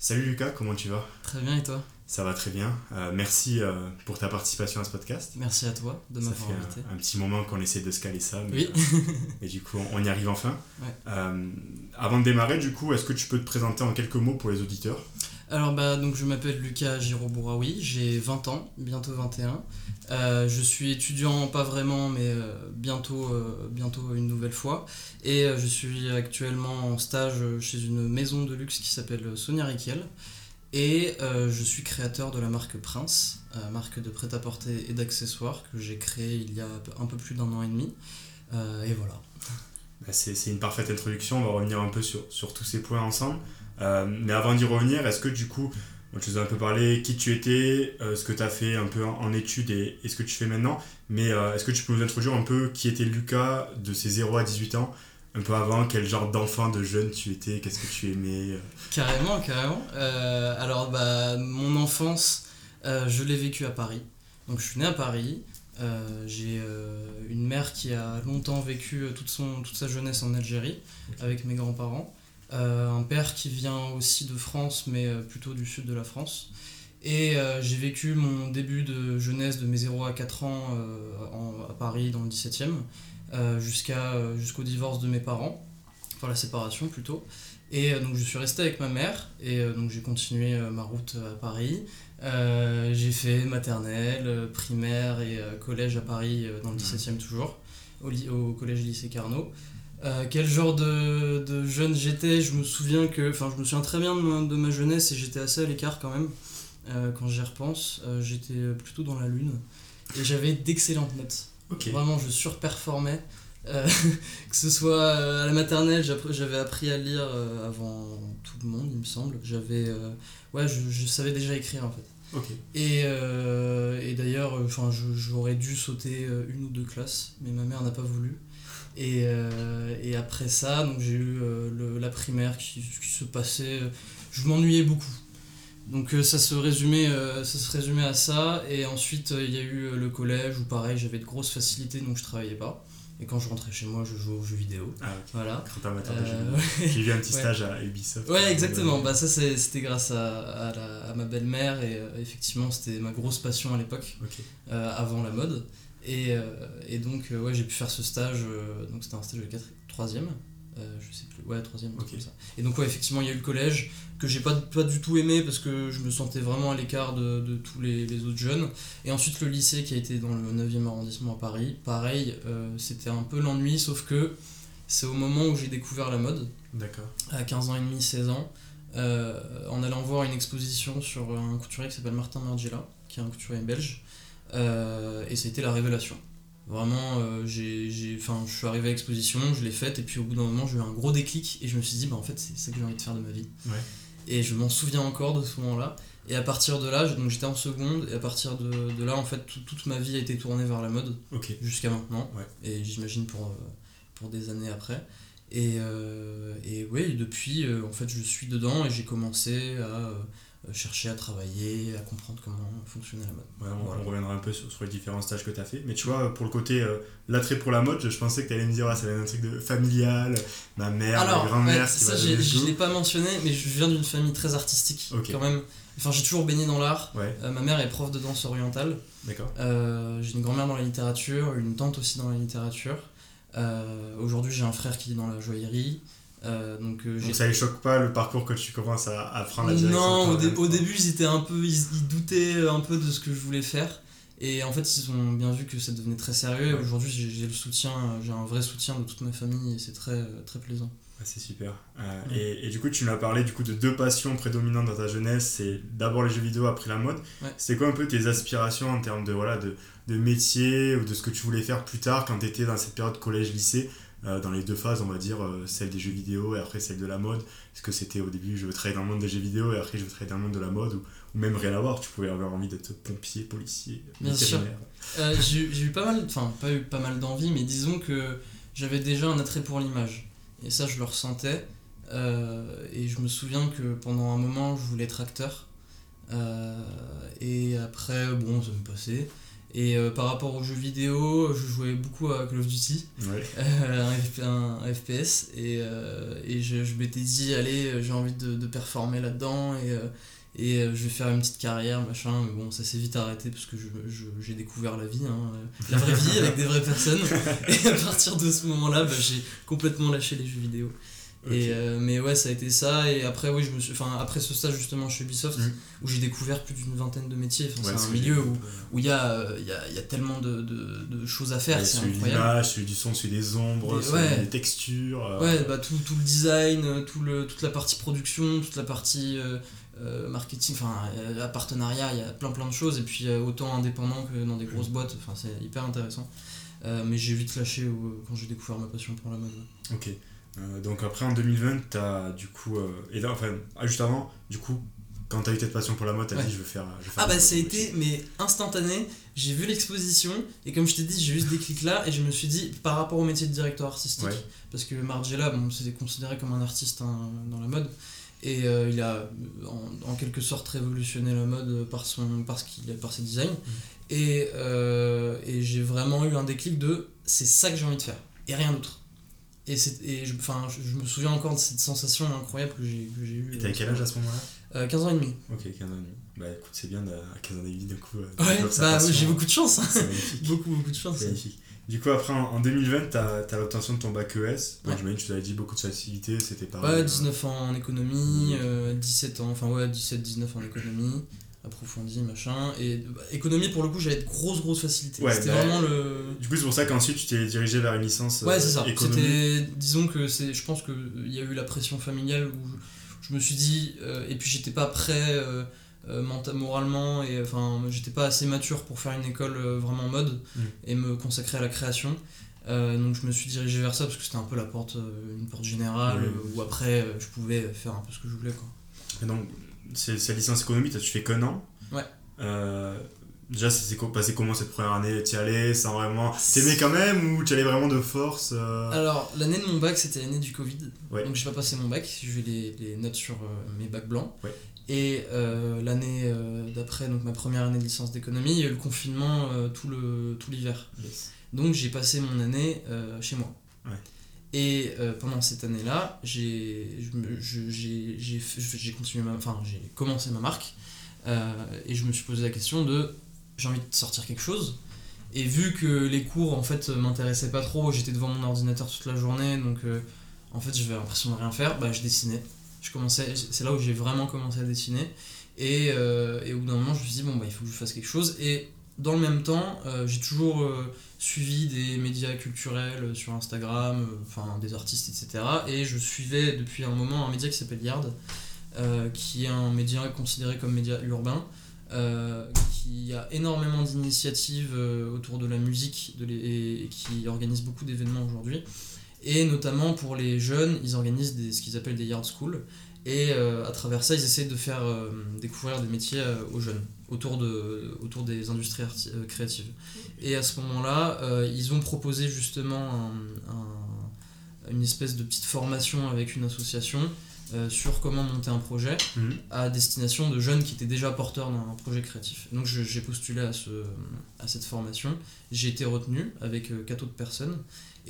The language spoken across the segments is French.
Salut Lucas, comment tu vas ? Très bien, et toi ? Ça va très bien. Merci pour ta participation à ce podcast. Merci à toi de m'avoir invité. Ça fait un petit moment qu'on essaie de se caler ça, mais oui. Et du coup, on y arrive enfin. Ouais. Avant de démarrer, du coup, est-ce que tu peux te présenter en quelques mots pour les auditeurs ? Alors, donc, je m'appelle Lucas Giraud-Bouraoui, j'ai 20 ans, bientôt 21. Je suis étudiant, pas vraiment, mais bientôt une nouvelle fois. Et je suis actuellement en stage chez une maison de luxe qui s'appelle Sonia Rykiel. Et je suis créateur de la marque Prince, marque de prêt-à-porter et d'accessoires que j'ai créée il y a un peu plus d'un an et demi. Et voilà. C'est une parfaite introduction, on va revenir un peu sur tous ces points ensemble. Mais avant d'y revenir, est-ce que du coup... Tu nous as un peu parlé qui tu étais, ce que tu as fait un peu en études et ce que tu fais maintenant. Mais est-ce que tu peux nous introduire un peu qui était Lucas de ses 0 à 18 ans, un peu avant, quel genre d'enfant, de jeune tu étais, qu'est-ce que tu aimais ? Carrément. Alors, mon enfance, je l'ai vécue à Paris. Donc, je suis né à Paris. J'ai une mère qui a longtemps vécu toute sa jeunesse en Algérie avec mes grands-parents. Un père qui vient aussi de France, mais plutôt du sud de la France. Et j'ai vécu mon début de jeunesse de mes 0 à 4 ans à Paris, dans le 17e, jusqu'au divorce de mes parents, enfin la séparation plutôt. Et donc je suis resté avec ma mère, et donc j'ai continué ma route à Paris. J'ai fait maternelle, primaire et collège à Paris, dans le 17e toujours, au collège lycée Carnot. Quel genre de jeune j'étais, je me souviens très bien de ma jeunesse, et j'étais assez à l'écart quand même. Quand j'y repense, j'étais plutôt dans la lune et j'avais d'excellentes notes. Okay. Vraiment, je surperformais, que ce soit à la maternelle, j'avais appris à lire avant tout le monde, il me semble. Je savais déjà écrire en fait. Okay. Et d'ailleurs, j'aurais dû sauter une ou deux classes, mais ma mère n'a pas voulu. Et après ça, donc j'ai eu la primaire qui se passait, je m'ennuyais beaucoup. Donc ça se résumait à ça. Et ensuite, il y a eu le collège où pareil, j'avais de grosses facilités, donc je travaillais pas. Et quand je rentrais chez moi, je jouais aux jeux vidéo. Ah, okay. Voilà. Quand amateur de jeux vidéo. J'ai eu un petit stage à Ubisoft. Ouais, exactement. C'était grâce à ma belle-mère, et effectivement, c'était ma grosse passion à l'époque, okay. Avant la mode. Et donc, j'ai pu faire ce stage, donc c'était un stage de 3ème, je sais plus, 3ème, okay. Comme ça. Et donc, effectivement, il y a eu le collège, que j'ai pas du tout aimé, parce que je me sentais vraiment à l'écart de tous les autres jeunes. Et ensuite, le lycée, qui a été dans le 9e arrondissement à Paris, pareil, c'était un peu l'ennui, sauf que c'est au moment où j'ai découvert la mode. D'accord. À 15 ans et demi, 16 ans, en allant voir une exposition sur un couturier qui s'appelle Martin Margiela, qui est un couturier belge. Et c'était la révélation. Vraiment, je suis arrivé à l'exposition, je l'ai faite, et puis au bout d'un moment, j'ai eu un gros déclic, et je me suis dit, en fait, c'est ça que j'ai envie de faire de ma vie. Ouais. Et je m'en souviens encore de ce moment-là. Et à partir de là, donc j'étais en seconde, et à partir de là, en fait, toute ma vie a été tournée vers la mode, okay. Jusqu'à maintenant, ouais. Et j'imagine pour des années après. Et oui, depuis, en fait, je suis dedans, et j'ai commencé à... chercher à travailler, à comprendre comment fonctionnait la mode. Ouais, on reviendra un peu sur les différents stages que tu as fait. Mais tu vois, pour le côté, l'attrait pour la mode, je pensais que tu allais me dire, ça va être un truc de familial, ma mère, ma grand-mère... je ne l'ai pas mentionné, mais je viens d'une famille très artistique, okay. Quand même. Enfin, j'ai toujours baigné dans l'art. Ouais. Ma mère est prof de danse orientale. D'accord. J'ai une grand-mère dans la littérature, une tante aussi dans la littérature. Aujourd'hui, j'ai un frère qui est dans la joaillerie. Donc ça les choque pas, le parcours que tu commences à prendre la direction? Non, au début ils doutaient un peu de ce que je voulais faire, et en fait ils ont bien vu que ça devenait très sérieux, ouais. Et aujourd'hui j'ai un vrai soutien de toute ma famille, et c'est très, très plaisant. C'est super. Ouais. Et du coup, tu m'as parlé de deux passions prédominantes dans ta jeunesse, c'est d'abord les jeux vidéo, après la mode. Ouais. C'était quoi un peu tes aspirations en termes de métier, ou de ce que tu voulais faire plus tard quand tu étais dans cette période collège-lycée? Dans les deux phases, on va dire, celle des jeux vidéo et après celle de la mode. Parce que c'était au début, je veux travailler dans le monde des jeux vidéo, et après je veux travailler dans le monde de la mode, ou même rien à voir, tu pouvais avoir envie d'être pompier, policier, vétérinaire. J'ai eu pas mal d'envie, mais disons que j'avais déjà un attrait pour l'image, et ça je le ressentais, et je me souviens que pendant un moment je voulais être acteur, et après ça me passait. Et par rapport aux jeux vidéo, je jouais beaucoup à Call of Duty, ouais. un FPS, et je m'étais dit, allez, j'ai envie de performer là-dedans, et je vais faire une petite carrière, machin, mais bon, ça s'est vite arrêté, parce que j'ai découvert la vie, hein, la vraie vie, avec des vraies personnes, et à partir de ce moment-là, j'ai complètement lâché les jeux vidéo. Okay. Mais ouais, ça a été ça, et après oui, après ce stage justement chez Ubisoft, où j'ai découvert plus d'une vingtaine de métiers, c'est un milieu où il y a tellement de choses à faire, c'est incroyable. L'image, celui du son, celui des ombres, des textures, tout le design, toute la partie production, toute la partie marketing, partenariat, il y a plein de choses, et puis autant indépendant que dans des grosses boîtes, c'est hyper intéressant, mais j'ai vite lâché quand j'ai découvert ma passion pour la mode. Ok. Donc après en 2020 t'as du coup et là enfin juste avant du coup quand t'as eu cette passion pour la mode t'as dit je vais faire ça a été mais instantané. J'ai vu l'exposition et comme je t'ai dit j'ai eu ce déclic là et je me suis dit par rapport au métier de directeur artistique parce que Margiela c'était considéré comme un artiste dans la mode et il a en quelque sorte révolutionné la mode par ses designs et j'ai vraiment eu un déclic de c'est ça que j'ai envie de faire et rien d'autre. Je me souviens encore de cette sensation incroyable que j'ai eue. Et t'avais quel âge à ce moment-là 15 ans et demi. Ok, 15 ans et demi. Bah écoute, c'est bien, à 15 ans et demi, du coup... j'ai beaucoup de chance. C'est magnifique. Beaucoup de chance. C'est magnifique. Du coup, après, en 2020, t'as l'obtention de ton bac ES. Donc, j'imagine que tu t'avais dit beaucoup de facilité, c'était pareil. 19 ans en économie, 17 ans, 17-19 en économie, approfondi, machin. Et économie, pour le coup, j'avais de grosses facilités. Ouais, c'était vraiment le... Du coup, c'est pour ça qu'ensuite, tu t'es dirigé vers une licence économie. Ouais, c'est ça. Disons que je pense qu'il y a eu la pression familiale où je me suis dit... et puis, j'étais pas prêt... moralement et j'étais pas assez mature pour faire une école vraiment mode et me consacrer à la création donc je me suis dirigé vers ça parce que c'était un peu une porte générale où après je pouvais faire un peu ce que je voulais quoi. Et donc c'est la licence économie, tu fais qu'un an déjà c'est passé comment cette première année, t'y allais sans vraiment, t'aimais quand même ou t'y allais vraiment de force Alors l'année de mon bac c'était l'année du Covid donc j'ai pas passé mon bac, j'ai eu les notes sur mes bacs blancs et l'année d'après, donc ma première année de licence d'économie, il y a eu le confinement tout l'hiver. Yes. Donc j'ai passé mon année chez moi. Ouais. Et pendant cette année-là, j'ai commencé ma marque et je me suis posé la question de j'ai envie de sortir quelque chose. Et vu que les cours en fait m'intéressaient pas trop, j'étais devant mon ordinateur toute la journée, donc en fait j'avais l'impression de rien faire, je dessinais. C'est là où j'ai vraiment commencé à dessiner et au bout d'un moment je me suis dit il faut que je fasse quelque chose et dans le même temps j'ai toujours suivi des médias culturels sur Instagram, des artistes etc. et je suivais depuis un moment un média qui s'appelle Yard qui est un média considéré comme média urbain qui a énormément d'initiatives autour de la musique et qui organise beaucoup d'événements aujourd'hui. Et notamment pour les jeunes, ils organisent ce qu'ils appellent des yard schools. Et à travers ça, ils essaient de faire découvrir des métiers aux jeunes, autour des industries créatives. Et à ce moment-là, ils ont proposé justement une espèce de petite formation avec une association sur comment monter un projet à destination de jeunes qui étaient déjà porteurs d'un projet créatif. Donc j'ai postulé à cette formation. J'ai été retenu avec 4 autres personnes.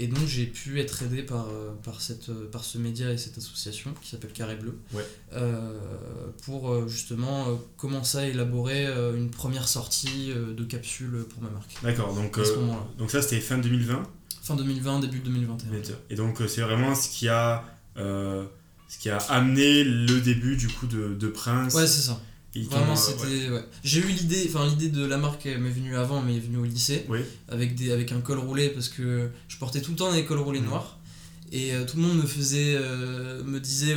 Et donc j'ai pu être aidé par ce média et cette association qui s'appelle Carré Bleu pour justement commencer à élaborer une première sortie de capsule pour ma marque. D'accord, donc ça c'était fin 2020 ? Fin 2020, début 2021. Et donc c'est vraiment ce qui a amené le début du coup de Prince. Ouais c'est ça. Vraiment c'était j'ai eu l'idée de la marque m'est venue avant mais est venue au lycée avec un col roulé parce que je portais tout le temps des cols roulés noirs et tout le monde me disait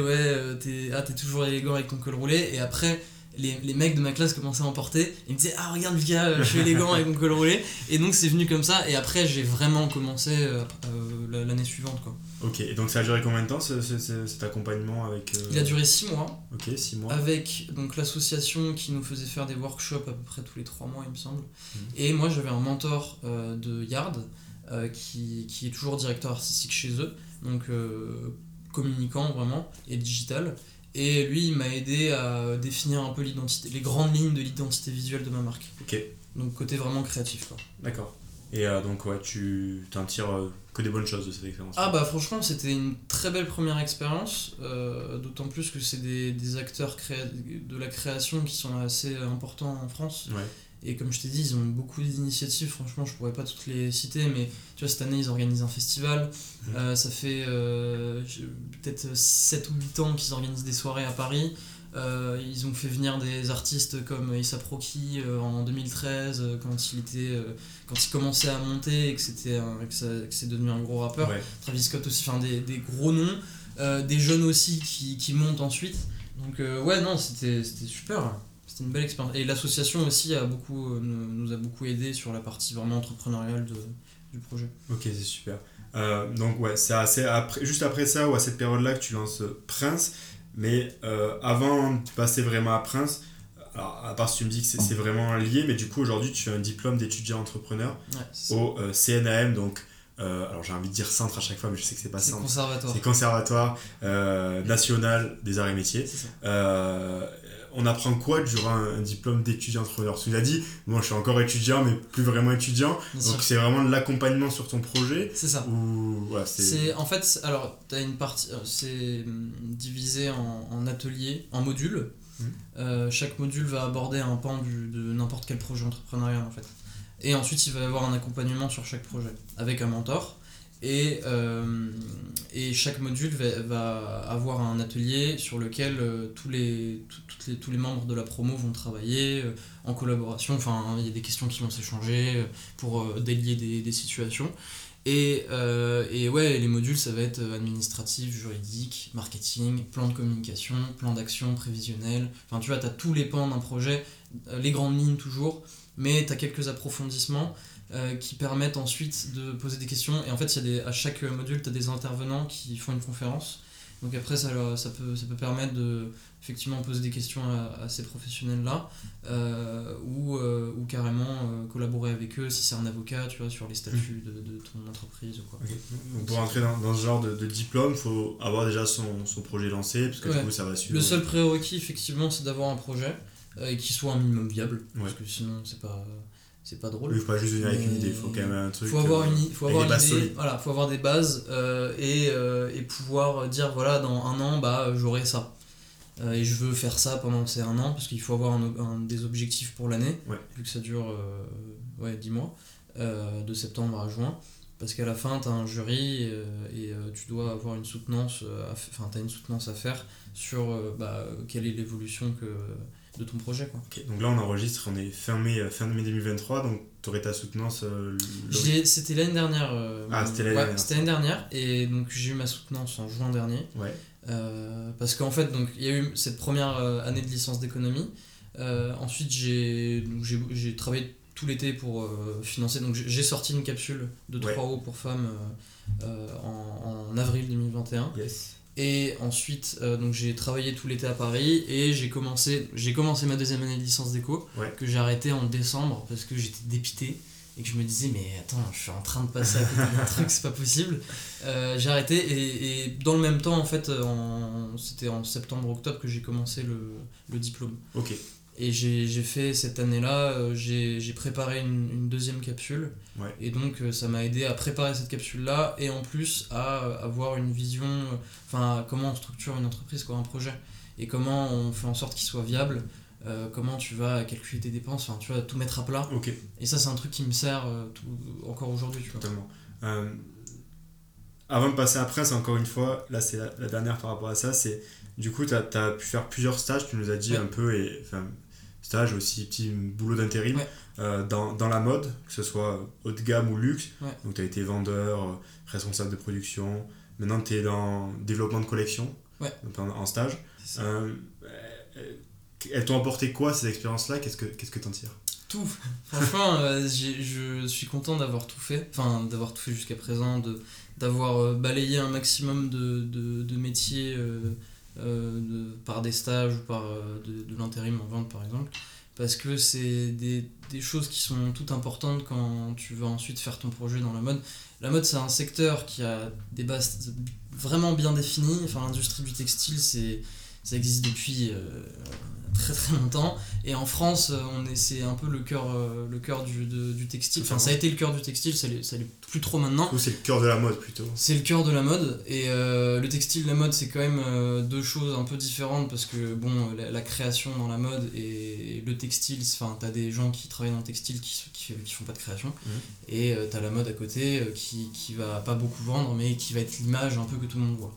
t'es toujours élégant avec ton col roulé et après les mecs de ma classe commençaient à en porter ils me disaient regarde Lucas je suis élégant avec mon col roulé et donc c'est venu comme ça et après j'ai vraiment commencé l'année suivante quoi. Ok, et donc ça a duré combien de temps cet accompagnement avec... Il a duré 6 mois. Ok, 6 mois. Avec donc, l'association qui nous faisait faire des workshops à peu près tous les 3 mois, il me semble. Et moi, j'avais un mentor de Yard qui est toujours directeur artistique chez eux, donc communicant vraiment et digital. Et lui, il m'a aidé à définir un peu les grandes lignes de l'identité visuelle de ma marque. Ok. Donc côté vraiment créatif quoi. D'accord. Et donc ouais, tu t'en tires que des bonnes choses de cette expérience. Ah bah franchement c'était une très belle première expérience, d'autant plus que c'est des acteurs de la création qui sont assez importants en France. Ouais. Et comme je t'ai dit, ils ont beaucoup d'initiatives, franchement je pourrais pas toutes les citer, mais tu vois cette année ils organisent un festival, ça fait peut-être 7 ou 8 ans qu'ils organisent des soirées à Paris. Ils ont fait venir des artistes comme Issa Proki en 2013 quand il commençait à monter et que c'est devenu un gros rappeur. Ouais. Travis Scott aussi, enfin des gros noms, des jeunes aussi qui montent ensuite. Donc ouais non c'était super, c'était une belle expérience. Et l'association aussi a beaucoup nous a beaucoup aidé sur la partie vraiment entrepreneuriale du projet. Ok, c'est super. Donc ouais c'est juste après ça ou à cette période là que tu lances Prince. Mais avant de passer vraiment à Prince, alors, à part si tu me dis que c'est vraiment lié, mais du coup aujourd'hui tu as un diplôme d'étudiant entrepreneur au CNAM, donc alors j'ai envie de dire centre à chaque fois mais je sais que c'est pas centre, c'est conservatoire, national des arts et métiers. On apprend quoi durant un diplôme d'étudiant entrepreneur? Tu l'as dit, moi je suis encore étudiant mais plus vraiment étudiant, donc c'est vraiment de l'accompagnement sur ton projet. C'est ça. Ou... Ouais, c'est en fait, alors t'as une partie, c'est divisé en ateliers, en modules. Chaque module va aborder un pan de n'importe quel projet entrepreneurial en fait. Et ensuite il va y avoir un accompagnement sur chaque projet avec un mentor. Et chaque module va avoir un atelier sur lequel tous les membres de la promo vont travailler en collaboration. Enfin, il y a des questions qui vont s'échanger pour délier des situations. Et ouais, les modules, ça va être administratif, juridique, marketing, plan de communication, plan d'action, prévisionnel. Enfin, tu vois, t'as tous les pans d'un projet, les grandes lignes toujours, mais t'as quelques approfondissements. Qui permettent ensuite de poser des questions. Et en fait, à chaque module, tu as des intervenants qui font une conférence. Donc après, ça peut permettre de effectivement poser des questions à ces professionnels-là ou carrément collaborer avec eux si c'est un avocat, tu vois, sur les statuts de ton entreprise ou quoi. Okay. Donc pour entrer dans ce genre de diplôme, il faut avoir déjà son projet lancé parce que du coup, ça va suivre. Le seul prérequis, effectivement, c'est d'avoir un projet et qu'il soit un minimum viable parce que sinon, c'est pas drôle. Il faut pas juste venir avec une idée, il faut quand même un truc. Faut avoir des bases et pouvoir dire voilà, dans un an j'aurai ça et je veux faire ça pendant ces un an parce qu'il faut avoir des objectifs pour l'année vu que ça dure 10 mois de septembre à juin parce qu'à la fin t'as un jury et tu dois avoir une soutenance t'as une soutenance à faire sur quelle est l'évolution de ton projet quoi. Okay, donc là on enregistre, on est fin mai 2023, donc t'aurais ta soutenance c'était l'année dernière c'était l'année dernière et donc j'ai eu ma soutenance en juin dernier parce qu'en fait donc il y a eu cette première année de licence d'économie ensuite j'ai travaillé tout l'été pour financer, donc j'ai sorti une capsule de 3 euros pour femmes en avril 2021. Yes. Et ensuite, donc j'ai travaillé tout l'été à Paris et j'ai commencé ma deuxième année de licence d'éco que j'ai arrêtée en décembre parce que j'étais dépité et que je me disais mais attends, je suis en train de passer à côté d'un truc, c'est pas possible. J'ai arrêté et dans le même temps en fait, c'était en septembre-octobre que j'ai commencé le diplôme. Ok. Et j'ai fait cette année-là, j'ai préparé une deuxième capsule et donc ça m'a aidé à préparer cette capsule-là et en plus à avoir une vision, enfin comment on structure une entreprise, quoi, un projet et comment on fait en sorte qu'il soit viable, comment tu vas calculer tes dépenses, enfin tu vas tout mettre à plat. Okay. Et ça c'est un truc qui me sert encore aujourd'hui. Tu vois. Totalement. Avant de passer à Prince, encore une fois, là c'est la dernière par rapport à ça, c'est du coup t'as pu faire plusieurs stages, tu nous as dit un peu, et enfin stage aussi, petit boulot d'intérim dans la mode, que ce soit haut de gamme ou luxe. Donc t'as été vendeur, responsable de production, maintenant t'es dans développement de collection en stage. Elles t'ont apporté quoi ces expériences-là? Qu'est-ce que t'en tires? Tout. Franchement, je suis content d'avoir tout fait, jusqu'à présent, d'avoir balayé un maximum de métiers par des stages ou par de l'intérim en vente par exemple, parce que c'est des choses qui sont toutes importantes quand tu vas ensuite faire ton projet dans la mode. La mode c'est un secteur qui a des bases vraiment bien définies, enfin l'industrie du textile c'est ça existe depuis très très longtemps, et en France c'est un peu le cœur du textile, enfin ça a été le cœur du textile, ça l'est plus trop maintenant. Ou c'est le cœur de la mode plutôt. C'est le cœur de la mode, et le textile, la mode, c'est quand même deux choses un peu différentes, parce que bon, la création dans la mode et le textile, enfin t'as des gens qui travaillent dans le textile qui font pas de création, et t'as la mode à côté qui va pas beaucoup vendre, mais qui va être l'image un peu que tout le monde voit.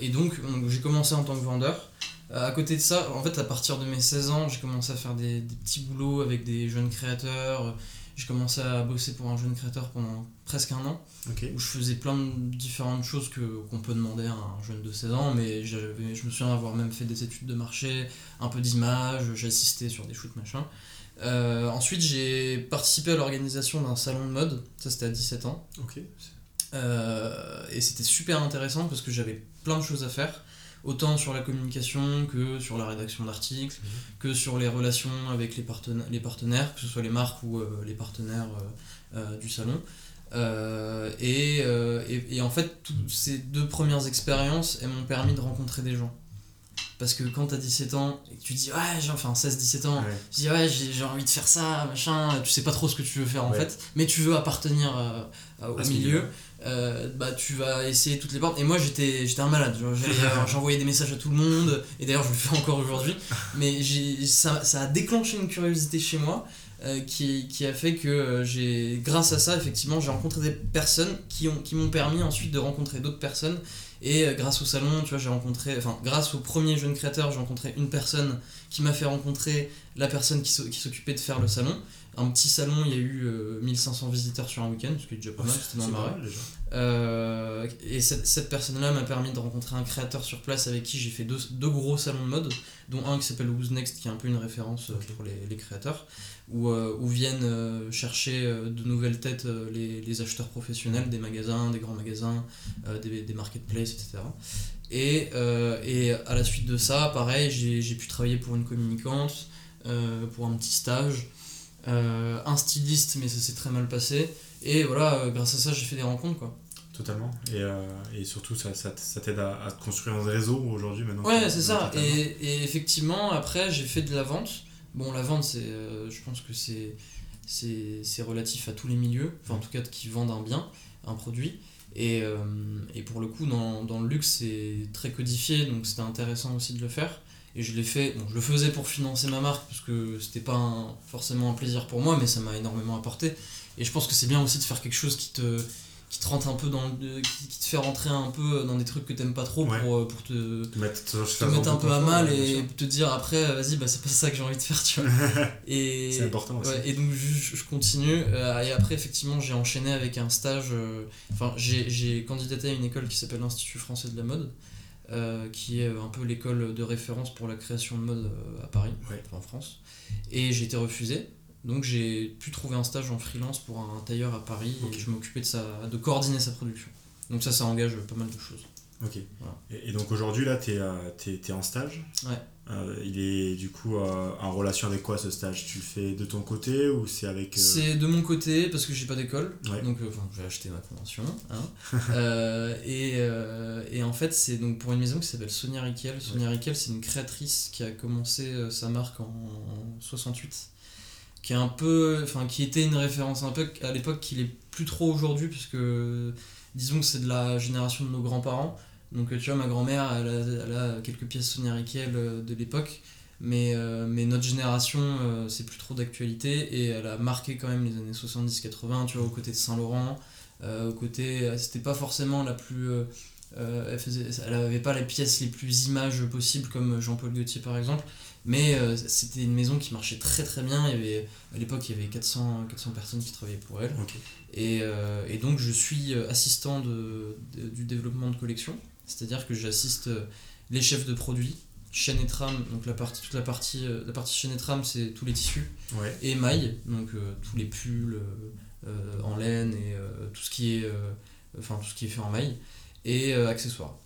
Et donc j'ai commencé en tant que vendeur. À côté de ça, en fait, à partir de mes 16 ans, j'ai commencé à faire des petits boulots avec des jeunes créateurs. J'ai commencé à bosser pour un jeune créateur pendant presque un an, où je faisais plein de différentes choses qu'on peut demander à un jeune de 16 ans, mais je me souviens avoir même fait des études de marché, un peu d'image, j'ai assisté sur des shoots, machin. Ensuite, j'ai participé à l'organisation d'un salon de mode, ça c'était à 17 ans. Et c'était super intéressant parce que j'avais plein de choses à faire. Autant sur la communication que sur la rédaction d'articles, que sur les relations avec les partenaires, que ce soit les marques ou les partenaires du salon. Et en fait, toutes ces deux premières expériences, elles m'ont permis de rencontrer des gens. Parce que quand t'as 17 ans et que tu dis, ouais, enfin 16-17 ans, tu dis, ouais, j'ai envie de faire ça, machin, tu sais pas trop ce que tu veux faire en fait, mais tu veux appartenir au milieu. Bah tu vas essayer toutes les portes, et moi j'étais un malade, j'envoyais des messages à tout le monde, et d'ailleurs je le fais encore aujourd'hui, mais ça a déclenché une curiosité chez moi qui a fait que grâce à ça, effectivement, j'ai rencontré des personnes qui m'ont permis ensuite de rencontrer d'autres personnes, et grâce au salon, tu vois, grâce au premier jeune créateur, j'ai rencontré une personne qui m'a fait rencontrer la personne qui s'occupait de faire le salon. Un petit salon, il y a eu 1500 visiteurs sur un week-end, ce qui est déjà pas mal, c'était marrant. Et cette personne-là m'a permis de rencontrer un créateur sur place avec qui j'ai fait deux gros salons de mode, dont un qui s'appelle Who's Next, qui est un peu une référence pour les créateurs, où viennent chercher de nouvelles têtes les acheteurs professionnels des magasins, des grands magasins, des marketplaces, etc. Et à la suite de ça, pareil, j'ai pu travailler pour une communicante, pour un petit stage, un styliste, mais ça s'est très mal passé, et voilà, grâce à ça j'ai fait des rencontres, quoi. Totalement, et surtout ça t'aide à te construire un réseau aujourd'hui maintenant. Ouais, c'est ça, et effectivement après j'ai fait de la vente. Bon, la vente, c'est je pense que c'est relatif à tous les milieux, enfin en tout cas qui vendent un bien, un produit, et pour le coup dans le luxe c'est très codifié, donc c'était intéressant aussi de le faire. Et je l'ai fait, bon, je le faisais pour financer ma marque, parce que c'était pas forcément un plaisir pour moi, mais ça m'a énormément apporté. Et je pense que c'est bien aussi de faire quelque chose qui te rentre un peu qui te fait rentrer un peu dans des trucs que t'aimes pas trop, pour te mettre un peu à mal, et te dire après, vas-y, bah c'est pas ça que j'ai envie de faire, tu vois. Et c'est important aussi. Et donc je continue, et après effectivement j'ai enchaîné avec un stage, j'ai candidaté à une école qui s'appelle l'Institut français de la mode, qui est un peu l'école de référence pour la création de mode à Paris, en France, et j'ai été refusé, donc j'ai pu trouver un stage en freelance pour un tailleur à Paris, et je m'occupais de coordonner sa production, donc ça engage pas mal de choses. Voilà. Et donc aujourd'hui là t'es en stage, il est du coup en relation avec quoi ce stage? Tu le fais de ton côté ou c'est avec... C'est de mon côté parce que j'ai pas d'école, donc j'ai acheté ma convention, et en fait c'est donc pour une maison qui s'appelle Sonia Rykiel. Sonia Rykiel, c'est une créatrice qui a commencé sa marque en 68, qui était une référence un peu à l'époque, qui l'est plus trop aujourd'hui, parce que disons que c'est de la génération de nos grands-parents. Donc tu vois, ma grand-mère, elle a quelques pièces Sonia Rykiel de l'époque, mais notre génération, c'est plus trop d'actualité, et elle a marqué quand même les années 70-80, tu vois, aux côtés de Saint Laurent, c'était pas forcément la plus... elle avait pas les pièces les plus images possibles comme Jean-Paul Gaultier par exemple, mais c'était une maison qui marchait très très bien. À l'époque il y avait 400 personnes qui travaillaient pour elle, et donc je suis assistant du développement de collection, c'est-à-dire que j'assiste les chefs de produits, chaîne et trame, donc la partie chaîne et trame, c'est tous les tissus, et mailles, donc tous les pulls en laine, et tout ce qui est fait en maille, et accessoires.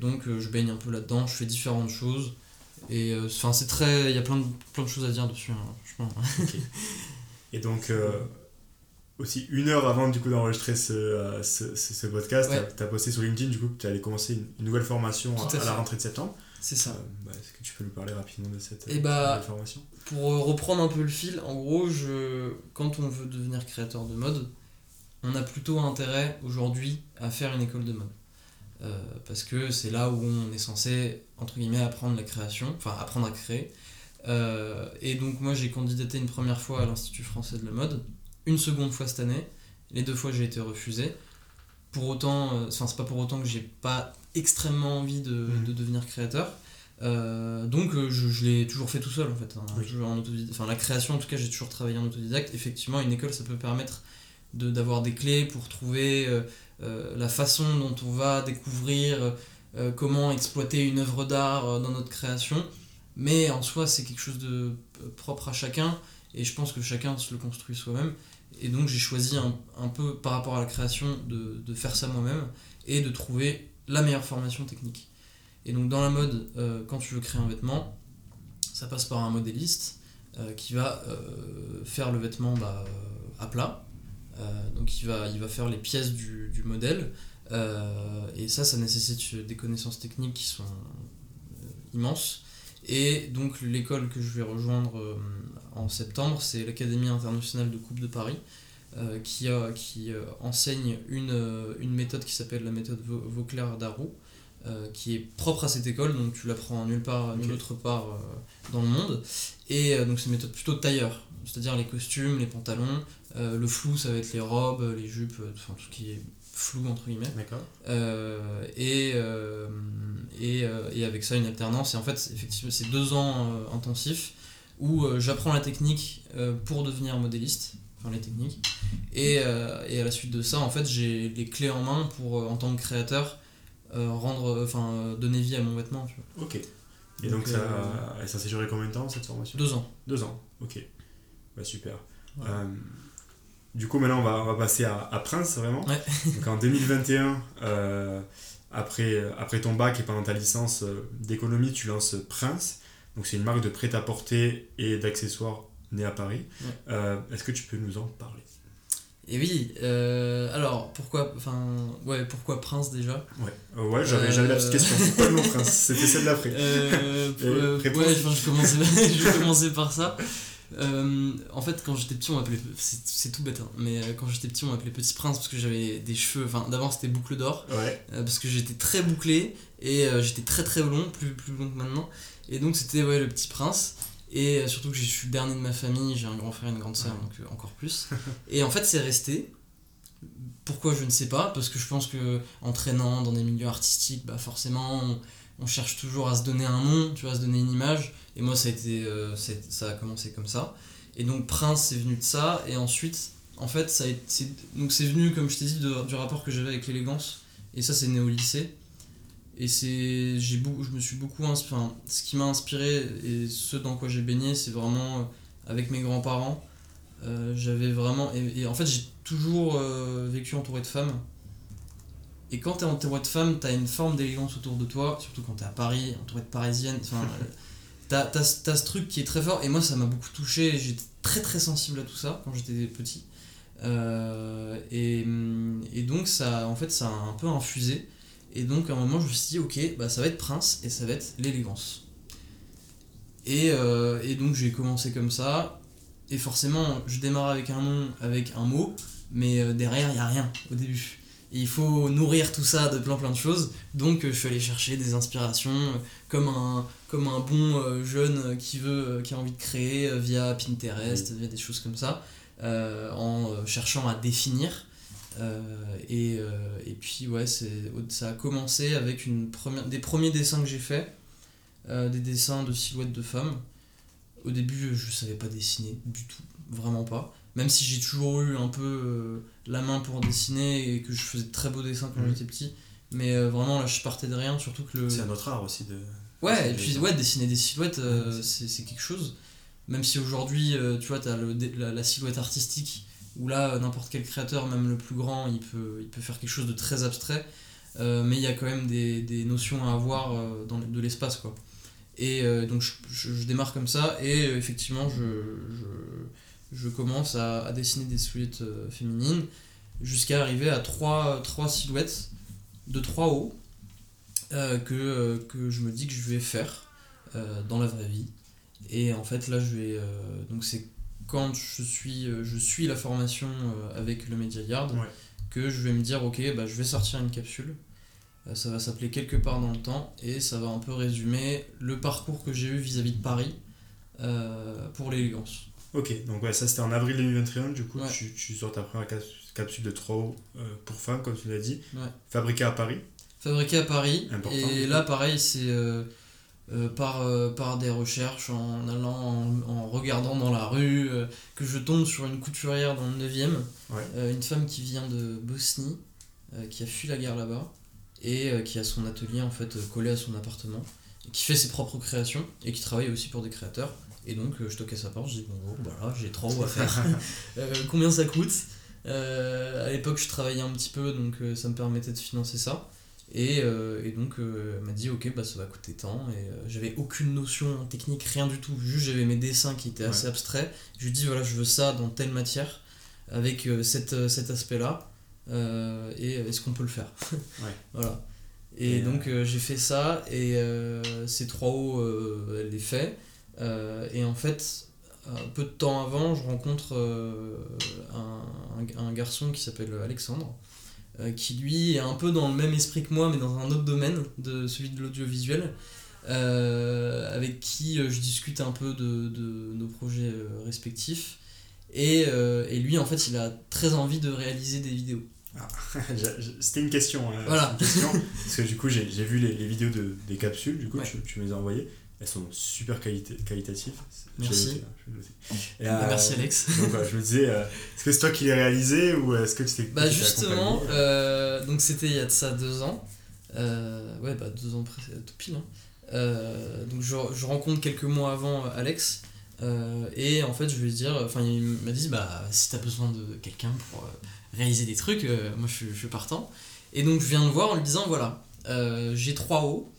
Donc je baigne un peu là-dedans, je fais différentes choses, et c'est très... il y a plein de choses à dire dessus, hein, franchement. Et donc aussi une heure avant du coup d'enregistrer ce podcast, t'as posté sur LinkedIn du coup que tu allais commencer une nouvelle formation à la rentrée de septembre. C'est ça. Est-ce que tu peux nous parler rapidement de cette formation ? Pour reprendre un peu le fil, en gros, quand on veut devenir créateur de mode, on a plutôt intérêt aujourd'hui à faire une école de mode. Parce que c'est là où on est censé, entre guillemets, apprendre la création, enfin apprendre à créer. Et donc moi j'ai candidaté une première fois à l'Institut français de la mode, une seconde fois cette année, les deux fois j'ai été refusé. Pour autant, c'est pas pour autant que j'ai pas extrêmement envie de devenir créateur. Donc je l'ai toujours fait tout seul en fait, la création en tout cas j'ai toujours travaillé en autodidacte. Effectivement, une école ça peut permettre d'avoir des clés pour trouver la façon dont on va découvrir comment exploiter une œuvre d'art dans notre création, mais en soi c'est quelque chose de propre à chacun et je pense que chacun se le construit soi-même. Et donc j'ai choisi un peu par rapport à la création de faire ça moi-même et de trouver la meilleure formation technique. Et donc dans la mode, quand tu veux créer un vêtement, ça passe par un modéliste qui va faire le vêtement à plat. Donc il va faire les pièces du modèle et ça nécessite des connaissances techniques qui sont immenses. Et donc l'école que je vais rejoindre en septembre, c'est l'Académie internationale de coupe de Paris qui enseigne une méthode qui s'appelle la méthode Vauclair Darou, qui est propre à cette école, donc tu l'apprends nulle autre part dans le monde. Et donc c'est une méthode plutôt tailleur, c'est-à-dire les costumes, les pantalons, le flou ça va être les robes, les jupes, tout ce qui est flou entre guillemets. D'accord. Et avec ça une alternance, et en fait effectivement c'est 2 ans intensifs où j'apprends la technique pour devenir modéliste, enfin les techniques, et à la suite de ça en fait j'ai les clés en main pour en tant que créateur donner vie à mon vêtement, tu vois. Ok. Et donc ça s'est duré combien de temps cette formation ? 2 ans. 2 ans, ok. Bah super. Ouais. Du coup maintenant on va passer à Prince vraiment. Ouais. Donc en 2021, après ton bac et pendant ta licence d'économie, tu lances Prince. Donc c'est une marque de prêt-à-porter et d'accessoires née à Paris. Ouais. Est-ce que tu peux nous en parler ? Et oui, alors pourquoi Prince déjà ? Ouais, j'avais la petite question, pourquoi le nom Prince ? C'était celle d'après. Je commençais par ça. En fait, quand j'étais petit, on m'appelait, c'est tout bête, hein, mais quand j'étais petit, on m'appelait Petit Prince parce que j'avais des cheveux, d'abord c'était boucle d'or, ouais. Parce que j'étais très bouclé et j'étais très très long, plus long que maintenant, et donc c'était le Petit Prince. Et surtout que je suis le dernier de ma famille, j'ai un grand frère et une grande sœur, donc encore plus. Et en fait, c'est resté. Pourquoi, je ne sais pas, parce que je pense qu'en traînant dans des milieux artistiques, forcément, on cherche toujours à se donner un nom, tu vois, à se donner une image. Et moi, ça a commencé comme ça. Et donc, Prince, c'est venu de ça. Et ensuite, en fait, c'est venu, comme je t'ai dit, du rapport que j'avais avec l'élégance. Et ça, c'est né au lycée. Et je me suis beaucoup inspiré, ce qui m'a inspiré et ce dans quoi j'ai baigné, c'est vraiment avec mes grands-parents. J'avais vraiment, et en fait j'ai toujours vécu entouré de femmes, et quand t'es entouré de femmes t'as une forme d'élégance autour de toi, surtout quand t'es à Paris, entouré de parisiennes, t'as ce truc qui est très fort, et moi ça m'a beaucoup touché, j'étais très très sensible à tout ça quand j'étais petit, et donc ça, en fait, ça a un peu infusé. Et donc à un moment je me suis dit ça va être Prince et ça va être l'élégance. Et donc j'ai commencé comme ça, et forcément je démarre avec un nom, avec un mot, mais derrière il n'y a rien au début. Et il faut nourrir tout ça de plein de choses, donc je suis allé chercher des inspirations comme un bon jeune qui a envie de créer via Pinterest, via des choses comme ça, en cherchant à définir. Et puis ça a commencé avec des premiers dessins que j'ai faits, des dessins de silhouettes de femmes. Au début je savais pas dessiner du tout, vraiment pas, même si j'ai toujours eu un peu la main pour dessiner et que je faisais de très beaux dessins quand j'étais petit, mais vraiment là je partais de rien, surtout que c'est un autre art aussi de... Ouais, et puis dessiner des silhouettes, c'est quelque chose, même si aujourd'hui tu vois t'as la silhouette artistique, où là n'importe quel créateur, même le plus grand, il peut faire quelque chose de très abstrait, mais il y a quand même des notions à avoir de l'espace, quoi. Et donc je démarre comme ça, et effectivement je commence à dessiner des silhouettes féminines, jusqu'à arriver à trois silhouettes de trois hauts, que je me dis que je vais faire dans la vraie vie. Et en fait là je vais donc c'est quand je suis la formation avec le Media Yard, ouais, que je vais me dire ok, bah, je vais sortir une capsule, ça va s'appeler Quelque part dans le temps, et ça va un peu résumer le parcours que j'ai eu vis-à-vis de Paris pour l'élégance. Ok, donc ouais, ça c'était en avril 2021, du coup, ouais, tu sors ta première capsule de 3 pour femmes, comme tu l'as dit, ouais, fabriquée à Paris, important, et là pareil c'est... par des recherches, en allant en regardant dans la rue, que je tombe sur une couturière dans le 9e, ouais, une femme qui vient de Bosnie, qui a fui la guerre là-bas, et qui a son atelier en fait collé à son appartement, qui fait ses propres créations et qui travaille aussi pour des créateurs. Et donc je toque à sa porte, je dis bon voilà, j'ai 3 euros à faire, combien ça coûte, à l'époque je travaillais un petit peu, donc ça me permettait de financer ça. Et donc elle m'a dit ok, bah ça va coûter tant, et j'avais aucune notion technique, rien du tout, juste j'avais mes dessins qui étaient assez, ouais, abstraits. Je lui dis voilà, je veux ça dans telle matière avec cet aspect là, et est-ce qu'on peut le faire, ouais. Voilà, et donc j'ai fait ça, et ces 3 O elle les fait, et en fait un peu de temps avant je rencontre un garçon qui s'appelle Alexandre, qui lui est un peu dans le même esprit que moi, mais dans un autre domaine, celui de l'audiovisuel, avec qui je discute un peu de nos projets respectifs, et lui en fait il a très envie de réaliser des vidéos. Ah, c'était une question, voilà. Une question, parce que du coup j'ai vu les vidéos des capsules, du coup, ouais, tu me les as envoyées. Elles sont super qualitatives. Merci. Merci Alex. Donc, je me disais, est-ce que c'est toi qui l'as réalisé, ou est-ce que tu t'es... Bah justement, donc c'était il y a de ça 2 ans. Ouais, bah 2 ans tout pile. Hein. Donc je rencontre quelques mois avant Alex. Et en fait, je vais dire, enfin il m'a dit, bah si t'as besoin de quelqu'un pour réaliser des trucs, moi je suis partant. Et donc je viens le voir en lui disant, voilà, j'ai 3 O.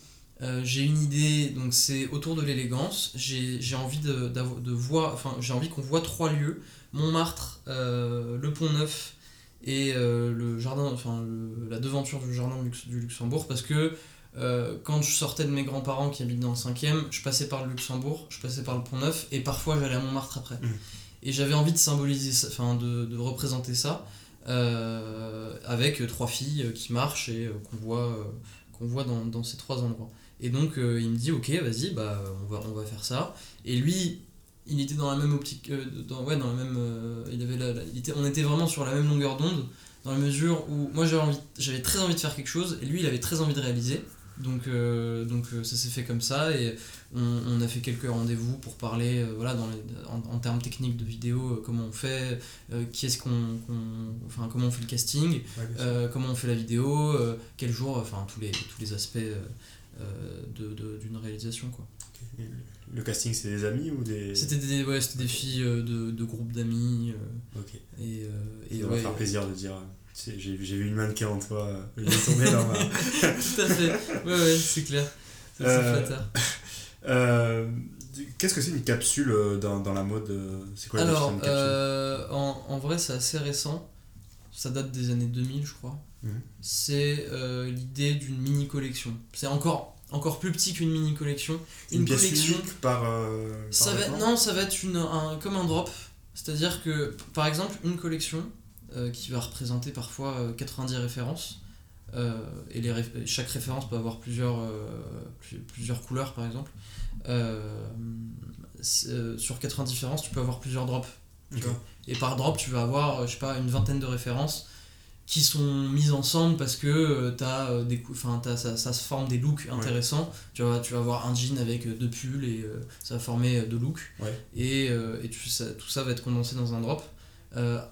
J'ai une idée, donc c'est autour de l'élégance. J'ai envie de voir, enfin j'ai envie qu'on voit 3 lieux: Montmartre, le Pont Neuf et le jardin, enfin la devanture du jardin du Luxembourg, parce que quand je sortais de mes grands-parents qui habitent dans le 5e, je passais par le Luxembourg, je passais par le Pont Neuf, et parfois j'allais à Montmartre après. Mmh. Et j'avais envie de symboliser ça, enfin de représenter ça, avec 3 filles qui marchent et qu'on voit dans ces 3 endroits. Et donc il me dit ok, vas-y, bah on va faire ça. Et lui il était dans la même optique, dans la même, il avait on était vraiment sur la même longueur d'onde, dans la mesure où moi j'avais très envie de faire quelque chose, et lui il avait très envie de réaliser. Donc ça s'est fait comme ça, et on a fait quelques rendez-vous pour parler, voilà, en termes techniques de vidéo, comment on fait, enfin comment on fait le casting, ouais, comment on fait la vidéo, quel jour, enfin tous les aspects d'une réalisation, quoi. Le casting, c'est des amis ou des... C'était des filles de groupes d'amis. Ok. Et ça doit faire plaisir de dire. J'ai vu une mannequin en toi, il est tombé dans ma... Tout à fait, ouais, c'est clair, c'est flatteur. Qu'est-ce que c'est une capsule dans la mode? C'est quoi la définition de capsule? En vrai c'est assez récent, ça date des années 2000 je crois. Mmh. C'est l'idée d'une mini-collection, c'est encore plus petit qu'une mini-collection. Une pièce collection unique par ça va être comme un drop, c'est-à-dire que par exemple une collection... qui va représenter parfois 90 références, et chaque référence peut avoir plusieurs couleurs par exemple. Sur 90 références tu peux avoir plusieurs drops, okay, tu vois. Et par drop tu vas avoir, je sais pas, une vingtaine de références qui sont mises ensemble, parce que ça se forme des looks intéressants, ouais. Tu vas avoir un jean avec 2 pulls et ça va former 2 looks, ouais. Et tout ça va être condensé dans un drop.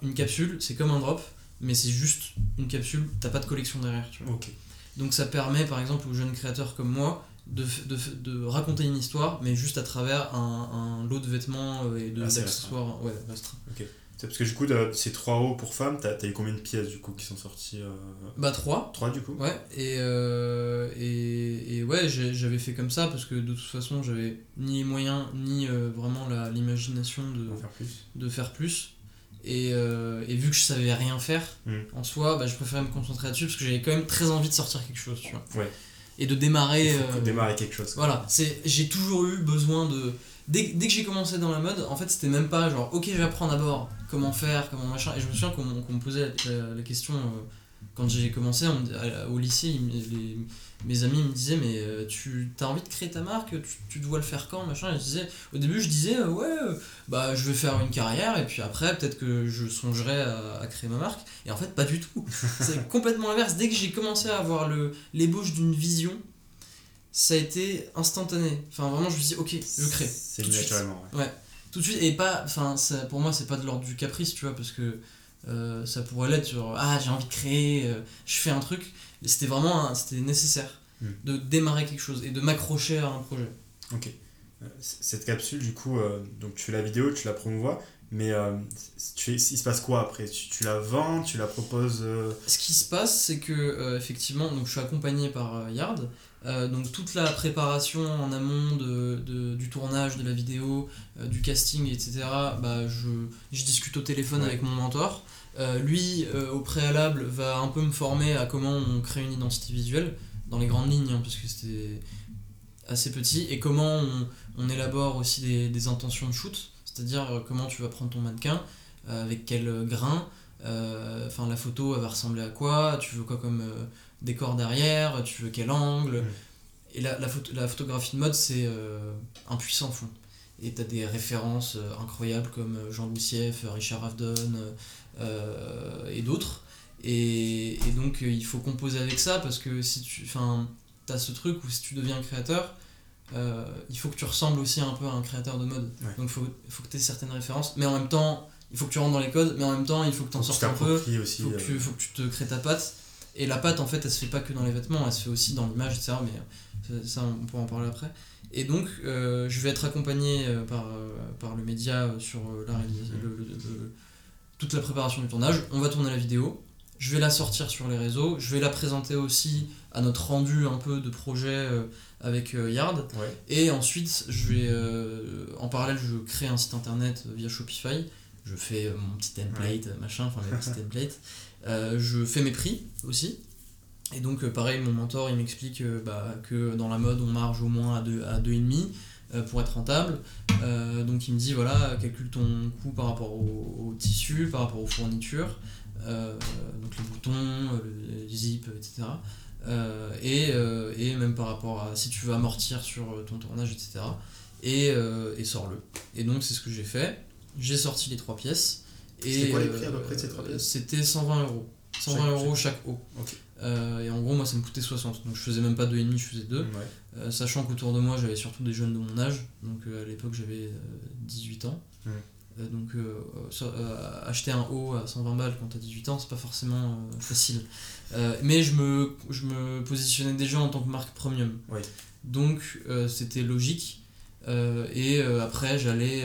Une capsule, c'est comme un drop, mais c'est juste une capsule, t'as pas de collection derrière, tu vois. Okay. Donc ça permet par exemple aux jeunes créateurs comme moi de raconter une histoire, mais juste à travers un lot de vêtements et d'accessoires, ouais, restreint. Okay. C'est parce que du coup ces 3 O pour femmes, t'as eu combien de pièces du coup qui sont sorties? Bah 3 du coup, ouais. Et ouais, j'avais fait comme ça parce que de toute façon j'avais ni les moyens ni vraiment l'imagination de faire plus. Et vu que je savais rien faire en soi, bah, je préférais me concentrer là-dessus parce que j'avais quand même très envie de sortir quelque chose, tu vois. Ouais. et de démarrer. Il faut démarrer quelque chose. Voilà, j'ai toujours eu besoin de. Dès que j'ai commencé dans la mode, en fait, c'était même pas genre, ok, je vais apprendre d'abord comment faire, comment machin. Et je me souviens qu'on me posait la question quand j'ai commencé au lycée, mes amis me disaient, mais tu as envie de créer ta marque, tu dois le faire quand, machin. Et au début, je disais, ouais, bah, je vais faire une carrière et puis après, peut-être que je songerai à créer ma marque. Et en fait, pas du tout. C'est complètement l'inverse. Dès que j'ai commencé à avoir l'ébauche d'une vision, ça a été instantané. Enfin, vraiment, je me suis dit, ok, je crée. C'est tout naturellement. Suite. Ouais. Tout de suite. Et pas, enfin, pour moi, c'est pas de l'ordre du caprice, tu vois, parce que ça pourrait l'être sur, j'ai envie de créer, je fais un truc. C'était vraiment, c'était nécessaire de démarrer quelque chose et de m'accrocher à un projet. Ok. Cette capsule, du coup, donc tu fais la vidéo, tu la promouvois, mais il se passe quoi après ? Tu la vends, tu la proposes Ce qui se passe, c'est que, effectivement, donc, je suis accompagné par Yard. Donc toute la préparation en amont du tournage, de la vidéo, du casting, etc., bah, je discute au téléphone avec mon mentor. Lui, au préalable, va un peu me former à comment on crée une identité visuelle, dans les grandes lignes, hein, parce que c'était assez petit, et comment on élabore aussi des intentions de shoot, c'est-à-dire comment tu vas prendre ton mannequin, avec quel grain, la photo elle va ressembler à quoi, tu veux quoi comme... décor derrière, tu veux quel angle. Et la photographie de mode, c'est un puissant fond. Et t'as des références incroyables comme Jean Doucieff, Richard Avedon et d'autres. Et donc, il faut composer avec ça parce que si t'as ce truc où si tu deviens créateur, il faut que tu ressembles aussi un peu à un créateur de mode. Ouais. Donc, il faut que t'aies certaines références. Mais en même temps, il faut que tu rentres dans les codes, mais en même temps, il faut que t'en sortes un peu. Aussi, faut que tu te crées ta patte. Et la patte, en fait, elle se fait pas que dans les vêtements, elle se fait aussi dans l'image, etc. Mais ça, on pourra en parler après. Et donc, je vais être accompagné par le média sur toute la préparation du tournage. On va tourner la vidéo, je vais la sortir sur les réseaux, je vais la présenter aussi à notre rendu un peu de projet avec Yard. Ouais. Et ensuite, je vais en parallèle, je crée un site internet via Shopify. Je fais mon petit template, mes petits templates. Je fais mes prix aussi. Et donc, pareil, mon mentor, il m'explique que dans la mode, on marge au moins à 2,5 pour être rentable. Donc, il me dit, voilà, calcule ton coût par rapport au tissu, par rapport aux fournitures, donc les boutons, le zip, etc. Et même par rapport à si tu veux amortir sur ton tournage, etc. Et sors-le. Et donc, c'est ce que j'ai fait. J'ai sorti les 3 pièces. Et c'était quoi les prix à peu près de ces 3 pièces ? C'était 120 €. 120 € chaque haut. Okay. Et en gros, moi, ça me coûtait 60. Donc je faisais même pas 2,5, je faisais 2. Ouais. Sachant qu'autour de moi, j'avais surtout des jeunes de mon âge. Donc à l'époque, j'avais 18 ans. Ouais. Acheter un haut à 120 balles quand t'as 18 ans, c'est pas forcément facile. Mais je me positionnais déjà en tant que marque premium. Ouais. Donc c'était logique. Après j'allais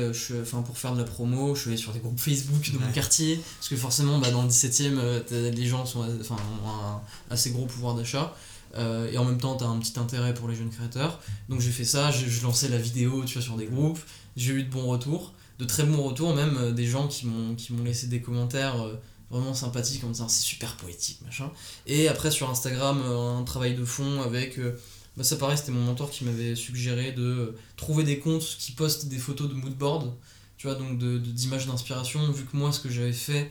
pour faire de la promo, je suis allé sur des groupes Facebook de mon quartier parce que forcément dans le 17ème les gens ont un assez gros pouvoir d'achat et en même temps t'as un petit intérêt pour les jeunes créateurs, donc j'ai fait ça, je lançais la vidéo sur des groupes, j'ai eu de très bons retours, même des gens qui m'ont laissé des commentaires vraiment sympathiques en me disant c'est super poétique machin, et après sur Instagram un travail de fond avec ça pareil, c'était mon mentor qui m'avait suggéré de trouver des comptes qui postent des photos de moodboard, tu vois, donc d'images d'inspiration, vu que moi ce que j'avais fait,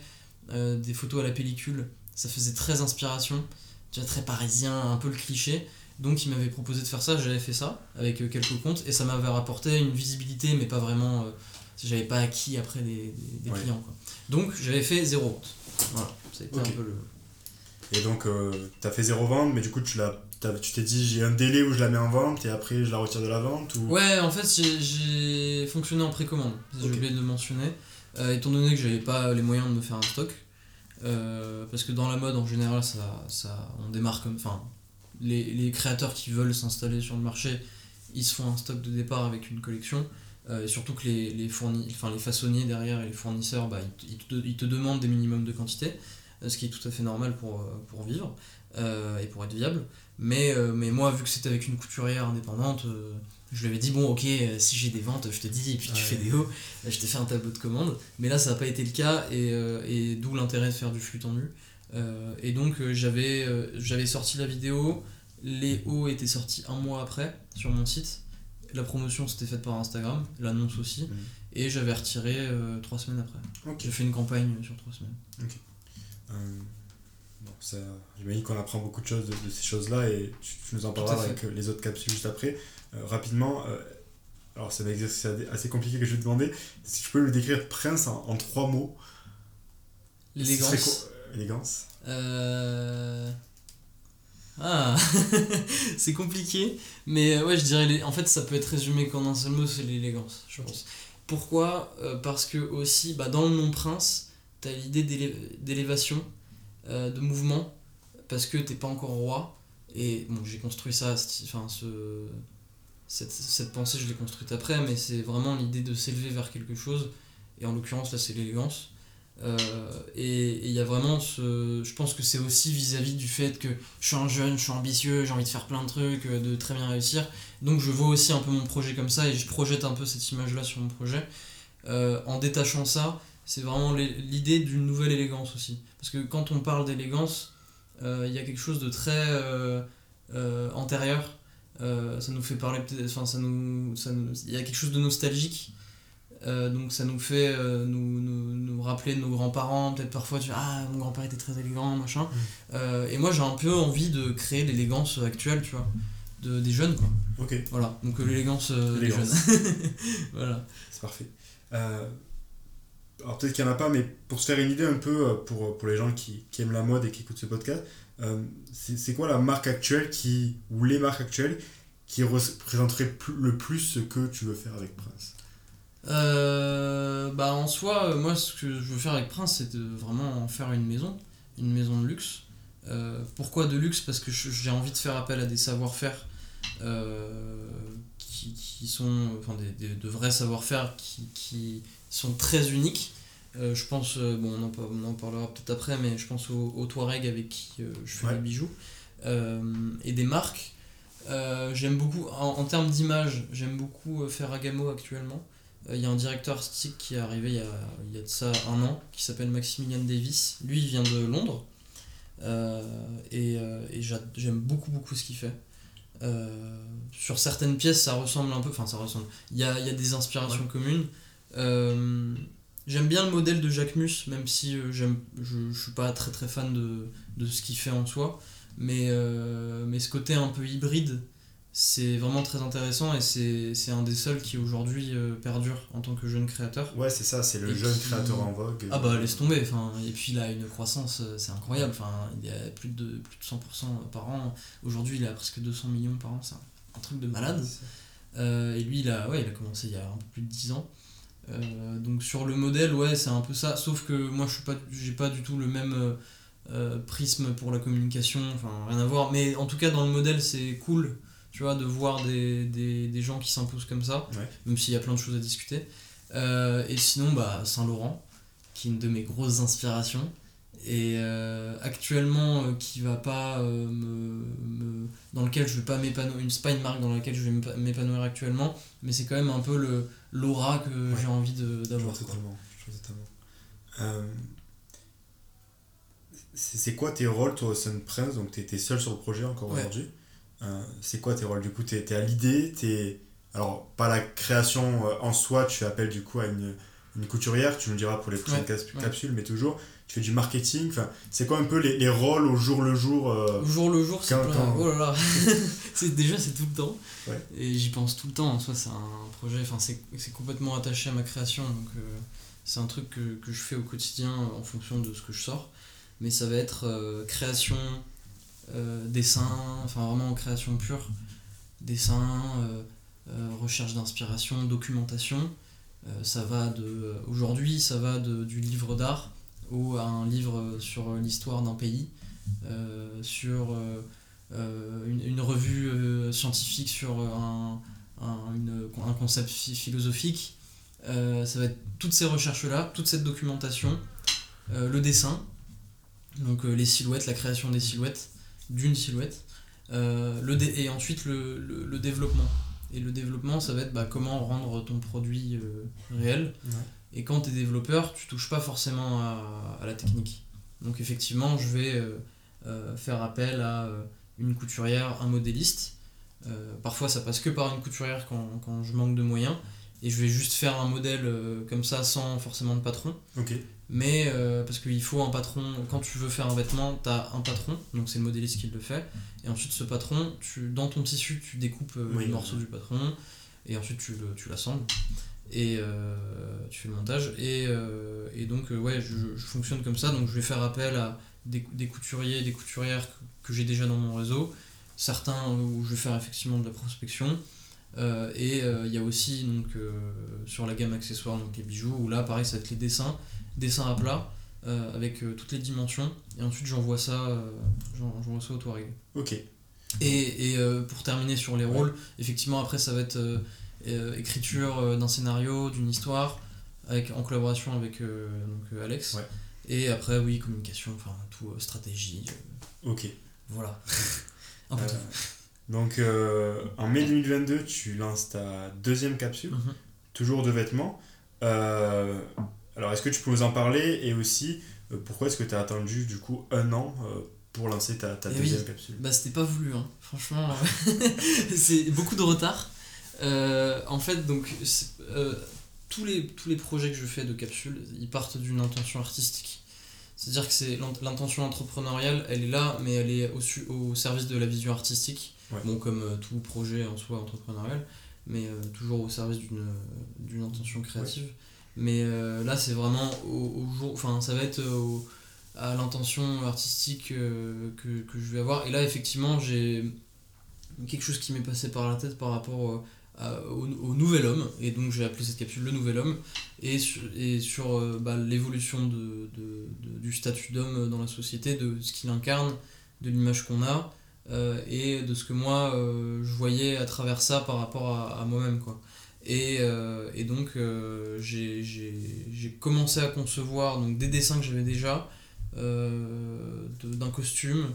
des photos à la pellicule, ça faisait très inspiration, tu vois, très parisien, un peu le cliché, donc il m'avait proposé de faire ça, j'avais fait ça avec quelques comptes et ça m'avait rapporté une visibilité, mais pas vraiment, j'avais pas acquis après des clients quoi. Donc j'avais fait 0 vente, voilà, ça a été un peu le... Et donc t'as fait 0 vente, mais du coup tu t'es dit j'ai un délai où je la mets en vente et après je la retire de la vente ou... Ouais, en fait j'ai fonctionné en précommande, j'ai oublié de le mentionner, étant donné que j'avais pas les moyens de me faire un stock, parce que dans la mode en général on démarre comme... Enfin, les créateurs qui veulent s'installer sur le marché, ils se font un stock de départ avec une collection, et surtout que les façonniers derrière et les fournisseurs, ils te demandent des minimums de quantité, ce qui est tout à fait normal pour vivre. Et pour être viable, mais moi vu que c'était avec une couturière indépendante, je lui avais dit si j'ai des ventes je te dis et puis tu fais des hauts, je t'ai fait un tableau de commande, mais là ça n'a pas été le cas et d'où l'intérêt de faire du flux tendu, et donc j'avais sorti la vidéo, Les hauts étaient sortis un mois après sur mon site. La promotion s'était faite par Instagram, l'annonce aussi, et j'avais retiré 3 semaines après. Okay. J'ai fait une campagne sur 3 semaines. Okay. Bon, ça, j'imagine qu'on apprend beaucoup de choses de ces choses-là, et tu nous en parleras avec les autres capsules juste après. Rapidement, alors c'est un exercice assez compliqué que je vais te demander, si tu peux nous décrire Prince en 3 mots. L'élégance. Élégance. Ah, c'est compliqué, mais ouais, je dirais, en fait, ça peut être résumé qu'en un seul mot, c'est l'élégance, je pense. Pourquoi ? Parce que aussi, bah, dans le nom Prince, t'as l'idée d'élévation, de mouvement, parce que t'es pas encore roi, et bon, j'ai construit ça, cette pensée, je l'ai construite après, mais c'est vraiment l'idée de s'élever vers quelque chose, et en l'occurrence, là, c'est l'élégance. Et il y a vraiment je pense que c'est aussi vis-à-vis du fait que je suis un jeune, je suis ambitieux, j'ai envie de faire plein de trucs, de très bien réussir, donc je vois aussi un peu mon projet comme ça, et je projette un peu cette image là sur mon projet. En détachant ça, c'est vraiment l'idée d'une nouvelle élégance aussi, parce que quand on parle d'élégance, il y a quelque chose de très antérieur, ça nous fait parler, enfin il y a quelque chose de nostalgique. Donc ça nous fait nous rappeler de nos grands-parents, peut-être parfois tu dis ah mon grand-père était très élégant machin, et moi j'ai un peu envie de créer l'élégance actuelle, tu vois, des jeunes quoi. Ok, voilà, donc l'élégance des jeunes. Voilà, c'est parfait. Alors peut-être qu'il n'y en a pas, mais pour se faire une idée un peu, pour les gens qui aiment la mode et qui écoutent ce podcast, c'est quoi la marque actuelle ou les marques actuelles qui représenteraient le plus ce que tu veux faire avec Prince? Bah en soi, moi ce que je veux faire avec Prince, c'est de vraiment en faire une maison de luxe. Pourquoi de luxe ? Parce que j'ai envie de faire appel à des savoir-faire qui sont, enfin de vrais savoir-faire qui sont très uniques. Je pense, bon on en parlera peut-être après, mais je pense au Touareg avec qui je fais des bijoux, et des marques. J'aime beaucoup, en termes d'image, j'aime beaucoup Ferragamo actuellement. Il y a un directeur artistique qui est arrivé il y a de ça 1 an, qui s'appelle Maximilian Davis. Lui, il vient de Londres, et j'aime beaucoup ce qu'il fait. Sur certaines pièces, ça ressemble un peu, enfin ça ressemble, il y a des inspirations communes. J'aime bien le modèle de Jacquemus, même si je suis pas très fan de ce qu'il fait en soi, mais ce côté un peu hybride, c'est vraiment très intéressant, et c'est un des seuls qui aujourd'hui perdure en tant que jeune créateur. Ouais, c'est ça, c'est le jeune créateur en vogue. Ah bah laisse tomber, et puis il a une croissance, c'est incroyable, il y a plus de 100% par an. Aujourd'hui il a presque 200 millions par an, c'est un truc de malade. Et lui il a commencé il y a un peu plus de 10 ans. Donc sur le modèle, ouais, c'est un peu ça, sauf que moi j'ai pas du tout le même... prisme pour la communication, rien à voir, mais en tout cas dans le modèle c'est cool, tu vois, de voir des gens qui s'imposent comme ça, même s'il y a plein de choses à discuter. Et sinon bah Saint Laurent, qui est une de mes grosses inspirations, et actuellement qui va pas dans lequel je vais pas m'épanouir, c'est pas une marque dans laquelle je vais m'épanouir actuellement, mais c'est quand même un peu l'aura que j'ai envie d'avoir. Je vois totalement. C'est quoi tes rôles, toi, au sein de Prince ? Donc, t'es seul sur le projet encore aujourd'hui. C'est quoi tes rôles ? Du coup, t'es à l'idée, alors, pas la création en soi, tu appelles du coup à une couturière, tu me diras pour les prochaines capsules, mais toujours, tu fais du marketing. C'est quoi un peu les rôles au jour le jour ? Au jour le jour, c'est plein. Oh là là. Déjà, c'est tout le temps. Ouais. Et j'y pense tout le temps. En soi, c'est un projet, c'est complètement attaché à ma création. Donc, c'est un truc que je fais au quotidien en fonction de ce que je sors. Mais ça va être création, dessin, vraiment création pure, dessin, recherche d'inspiration, documentation. Aujourd'hui, ça va du livre d'art à un livre sur l'histoire d'un pays, sur une revue scientifique, sur un concept philosophique. Ça va être toutes ces recherches-là, toute cette documentation, le dessin. Donc les silhouettes, la création des silhouettes, d'une silhouette, et ensuite le développement. Et le développement, ça va être comment rendre ton produit réel. Et quand t'es développeur, tu touches pas forcément à la technique. Donc effectivement, je vais faire appel à une couturière, un modéliste. Parfois ça passe que par une couturière quand je manque de moyens et je vais juste faire un modèle comme ça sans forcément de patron. Okay. Mais parce qu'il faut un patron, quand tu veux faire un vêtement, t'as un patron, donc c'est le modéliste qui le fait. Et ensuite ce patron, dans ton tissu, tu découpes les morceaux du patron et ensuite tu l'assembles et tu fais le montage. Et donc ouais, je fonctionne comme ça, donc je vais faire appel à des couturiers, des couturières que j'ai déjà dans mon réseau. Certains où je vais faire effectivement de la prospection et il y a aussi donc, sur la gamme accessoires, donc les bijoux, où là pareil ça va être les dessins à plat avec toutes les dimensions et ensuite j'envoie ça au Touareg. Ok. Et pour terminer sur les rôles, effectivement après ça va être écriture d'un scénario, d'une histoire en collaboration avec donc, Alex et après oui communication, enfin tout stratégie ok voilà. Donc en mai 2022 tu lances ta deuxième capsule toujours de vêtements. Alors est-ce que tu peux nous en parler et aussi pourquoi est-ce que tu as attendu du coup un an pour lancer ta deuxième capsule? Bah c'était pas voulu hein. Franchement c'est beaucoup de retard en fait donc tous les projets que je fais de capsule ils partent d'une intention artistique. C'est-à-dire que c'est l'intention entrepreneuriale, elle est là, mais elle est au service de la vision artistique, bon, comme tout projet en soi entrepreneurial, mais toujours au service d'une intention créative. Ouais. Mais là, c'est vraiment au jour, enfin, ça va être à l'intention artistique que je vais avoir. Et là, effectivement, j'ai quelque chose qui m'est passé par la tête par rapport au nouvel homme, et donc j'ai appelé cette capsule le nouvel homme, et sur bah, l'évolution du statut d'homme dans la société, de ce qu'il incarne, de l'image qu'on a et de ce que moi je voyais à travers ça par rapport à moi-même quoi. Et donc j'ai commencé à concevoir donc, des dessins que j'avais déjà d'un costume,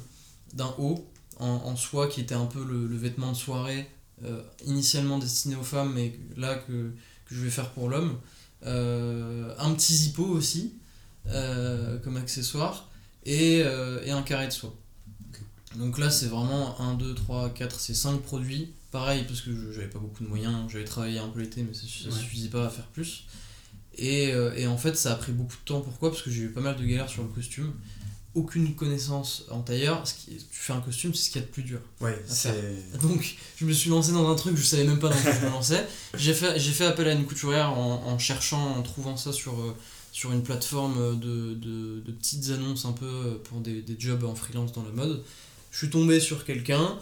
d'un haut en soie qui était un peu le vêtement de soirée initialement destiné aux femmes mais là que je vais faire pour l'homme, un petit zippo aussi comme accessoire et un carré de soie. Okay. Donc là c'est vraiment 1, 2, 3, 4, c'est 5 produits pareil parce que j'avais pas beaucoup de moyens, j'avais travaillé un peu l'été mais ça suffisait pas à faire plus et en fait ça a pris beaucoup de temps. Pourquoi? Parce que j'ai eu pas mal de galères sur le costume, aucune connaissance en tailleur, tu fais un costume, c'est ce qu'il y a de plus dur. Ouais, donc je me suis lancé dans un truc, je savais même pas dans quoi je me lançais. J'ai fait appel à une couturière en cherchant, en trouvant ça sur une plateforme de petites annonces un peu pour des jobs en freelance dans la mode. Je suis tombé sur quelqu'un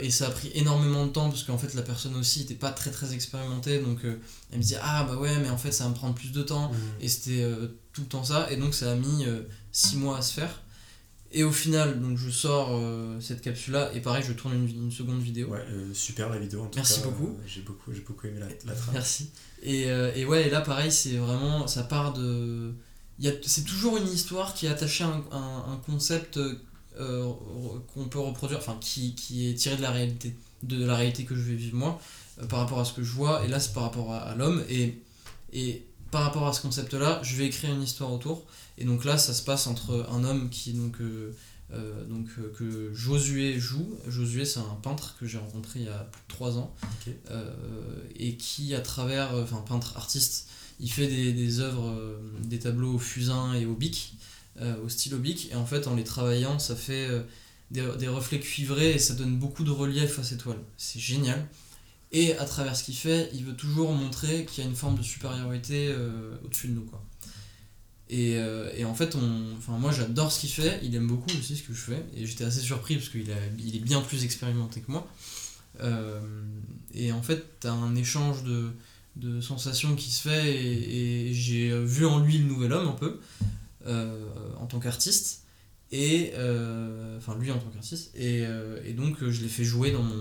et ça a pris énormément de temps parce qu'en fait la personne aussi était pas très très expérimentée donc elle me disait ah bah ouais mais en fait ça va me prendre plus de temps et c'était tout le temps ça et donc ça a mis 6 mois à se faire et au final donc je sors cette capsule là et pareil je tourne une seconde vidéo. Ouais, super la vidéo en tout merci cas, beaucoup. J'ai beaucoup aimé la trace. Merci. Et ouais et là pareil c'est vraiment ça part de c'est toujours une histoire qui est attachée à un concept qu'on peut reproduire, enfin qui est tiré de la réalité que je vais vivre moi par rapport à ce que je vois et là c'est par rapport à l'homme et par rapport à ce concept là je vais écrire une histoire autour et donc là ça se passe entre un homme qui donc que Josué joue. Josué c'est un peintre que j'ai rencontré il y a plus de 3 ans. Okay. Et qui à travers enfin peintre artiste il fait des œuvres des tableaux au fusain et au bic au stylo bic et en fait en les travaillant ça fait des reflets cuivrés et ça donne beaucoup de relief à ces toiles, c'est génial et à travers ce qu'il fait il veut toujours montrer qu'il y a une forme de supériorité au-dessus de nous quoi. Et en fait moi j'adore ce qu'il fait, il aime beaucoup aussi ce que je fais et j'étais assez surpris parce qu'il est bien plus expérimenté que moi et en fait t'as un échange de sensations qui se fait et j'ai vu en lui le nouvel homme un peu en tant qu'artiste et lui en tant qu'artiste et donc je l'ai fait jouer dans mon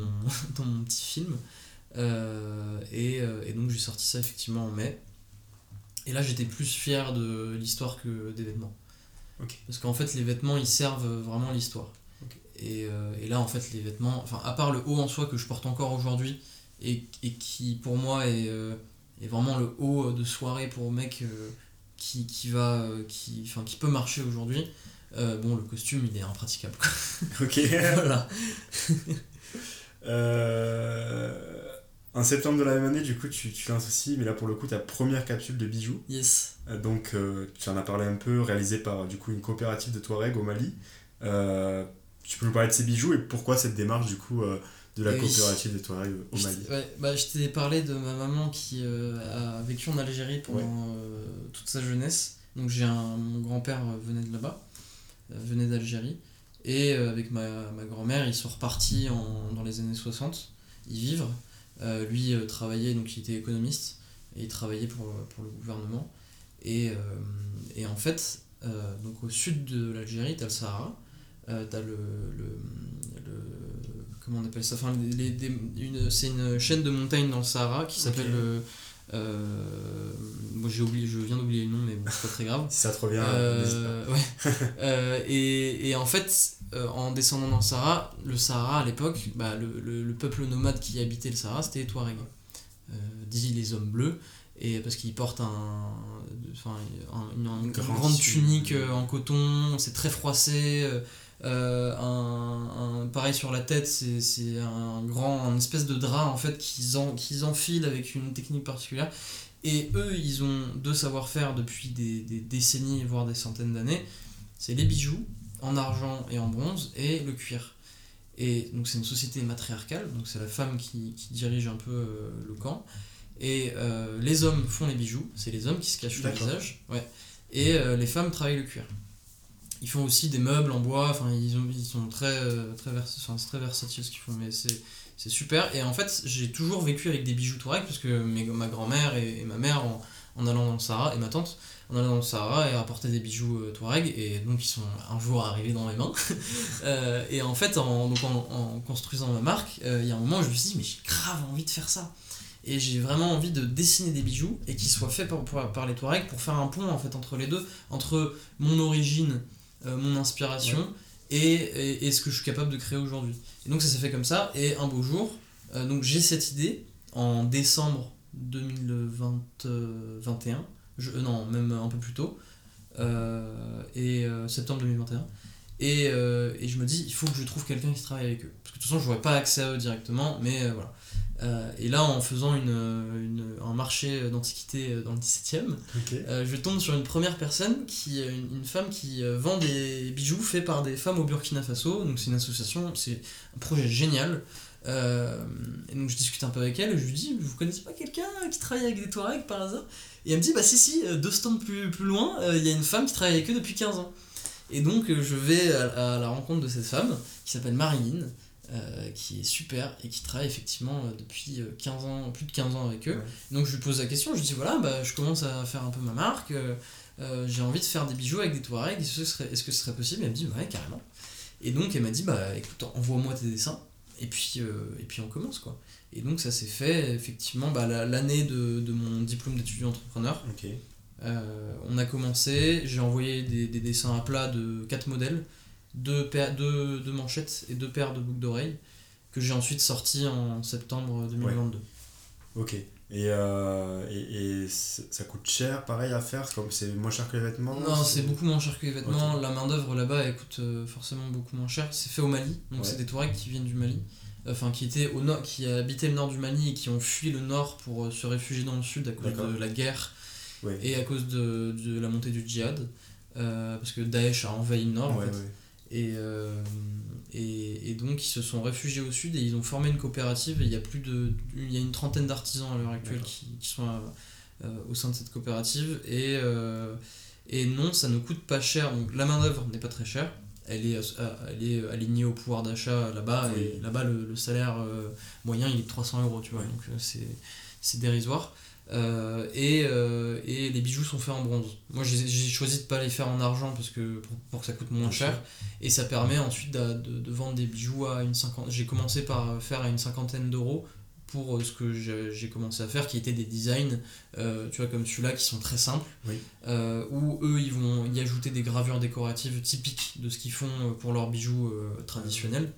petit film et donc j'ai sorti ça effectivement en mai et là j'étais plus fier de l'histoire que des vêtements. Okay. Parce qu'en fait les vêtements ils servent vraiment l'histoire. Okay. Et là en fait les vêtements à part le haut en soie que je porte encore aujourd'hui et qui pour moi est vraiment le haut de soirée pour mec qui peut marcher aujourd'hui Bon, le costume, il est impraticable. Ok. Voilà. En septembre de la même année, du coup, tu lances aussi, mais là pour le coup, ta première capsule de bijoux. Yes. Donc, tu en as parlé un peu, réalisée par du coup une coopérative de Touareg au Mali. Tu peux nous parler de ces bijoux et pourquoi cette démarche du coup de la coopérative des Touareg au Mali? Je t'ai parlé de ma maman qui a vécu en Algérie pendant toute sa jeunesse. Donc mon grand-père venait de là-bas, venait d'Algérie. Et avec ma grand-mère, ils sont repartis dans les années 60 y vivre. Lui travaillait, donc il était économiste, et il travaillait pour le gouvernement. Et en fait, donc au sud de l'Algérie, t'as le Sahara. T'as le comment on appelle ça, enfin c'est une chaîne de montagnes dans le Sahara qui s'appelle bon, je viens d'oublier le nom, mais bon, c'est pas très grave. Si ça te revient, ouais. Et en fait, en descendant dans le Sahara à l'époque, bah, le peuple nomade qui habitait le Sahara, c'était les Touaregs, dit les hommes bleus, et parce qu'ils portent une grande tunique en coton, c'est très froissé. Pareil sur la tête, c'est un espèce de drap en fait qu'ils enfilent avec une technique particulière, et eux ils ont deux savoir-faire depuis des décennies voire des centaines d'années, c'est les bijoux en argent et en bronze et le cuir. Et donc c'est une société matriarcale, donc c'est la femme qui dirige un peu le camp, et les hommes font les bijoux, c'est les hommes qui se cachent le visage, et les femmes travaillent le cuir. Ils font aussi des meubles en bois, enfin ils sont très versatiles ce qu'ils font, mais c'est super. Et en fait, j'ai toujours vécu avec des bijoux Touareg, parce que ma grand-mère et ma mère en allant dans le Sahara, et ma tante en allant dans le Sahara, et apportaient des bijoux Touareg, et donc ils sont un jour arrivés dans mes mains. Et en fait, en construisant ma marque, il y a un moment où je me suis dit, mais j'ai grave envie de faire ça. Et j'ai vraiment envie de dessiner des bijoux, et qu'ils soient faits par les Touareg, pour faire un pont en fait entre les deux, entre mon origine, mon inspiration et ce que je suis capable de créer aujourd'hui. Et donc ça s'est fait comme ça, et un beau jour, donc j'ai cette idée en décembre 2021, non, même un peu plus tôt, septembre 2021, et je me dis, il faut que je trouve quelqu'un qui travaille avec eux, parce que de toute façon je n'aurais pas accès à eux directement, mais voilà. Et là, en faisant un marché d'antiquités dans le 17e, je tombe sur une première personne, une femme qui vend des bijoux faits par des femmes au Burkina Faso. Donc c'est une association, c'est un projet génial. Et donc je discute un peu avec elle et je lui dis, vous connaissez pas quelqu'un qui travaille avec des Touaregs par hasard? Et elle me dit, bah si, deux stands plus loin, il y a une femme qui travaille avec eux depuis 15 ans. Et donc je vais à la rencontre de cette femme qui s'appelle Marilyn. Qui est super et qui travaille effectivement depuis 15 ans, plus de 15 ans avec eux. Ouais. Donc je lui pose la question, je lui dis voilà, je commence à faire un peu ma marque, j'ai envie de faire des bijoux avec des Touaregs, est-ce que ce serait possible? Et elle me dit ouais, carrément. Et donc elle m'a dit écoute, envoie-moi tes dessins et puis on commence quoi. Et donc ça s'est fait effectivement l'année de mon diplôme d'étudiant entrepreneur. Okay. On a commencé, j'ai envoyé des dessins à plat de 4 modèles. Deux manchettes et deux paires de boucles d'oreilles que j'ai ensuite sorti en septembre 2022. Ouais. Ok. Et ça coûte cher pareil à faire, comme c'est moins cher que les vêtements? Non, c'est beaucoup moins cher que les vêtements. Okay. La main d'œuvre là-bas elle coûte forcément beaucoup moins cher. C'est fait au Mali, donc c'est des Touaregs qui viennent du Mali, enfin qui étaient au nord, qui habitaient le nord du Mali et qui ont fui le nord pour se réfugier dans le sud à cause de la guerre et à cause de la montée du djihad, parce que Daesh a envahi le nord en fait. Et donc ils se sont réfugiés au sud et ils ont formé une coopérative, et il y a une trentaine d'artisans à l'heure actuelle qui sont au sein de cette coopérative, et non, ça ne coûte pas cher. Donc la main d'œuvre n'est pas très chère, elle est alignée au pouvoir d'achat là-bas, et là-bas le salaire moyen il est de 300 €, tu vois, donc c'est dérisoire. Et les bijoux sont faits en bronze. Moi j'ai choisi de pas les faire en argent parce que pour que ça coûte moins cher, et ça permet ensuite de vendre des bijoux à une cinquantaine. J'ai commencé par faire à une cinquantaine d'euros pour ce que j'ai commencé à faire, qui étaient des designs tu vois, comme celui-là, qui sont très simples, où eux ils vont y ajouter des gravures décoratives typiques de ce qu'ils font pour leurs bijoux traditionnels.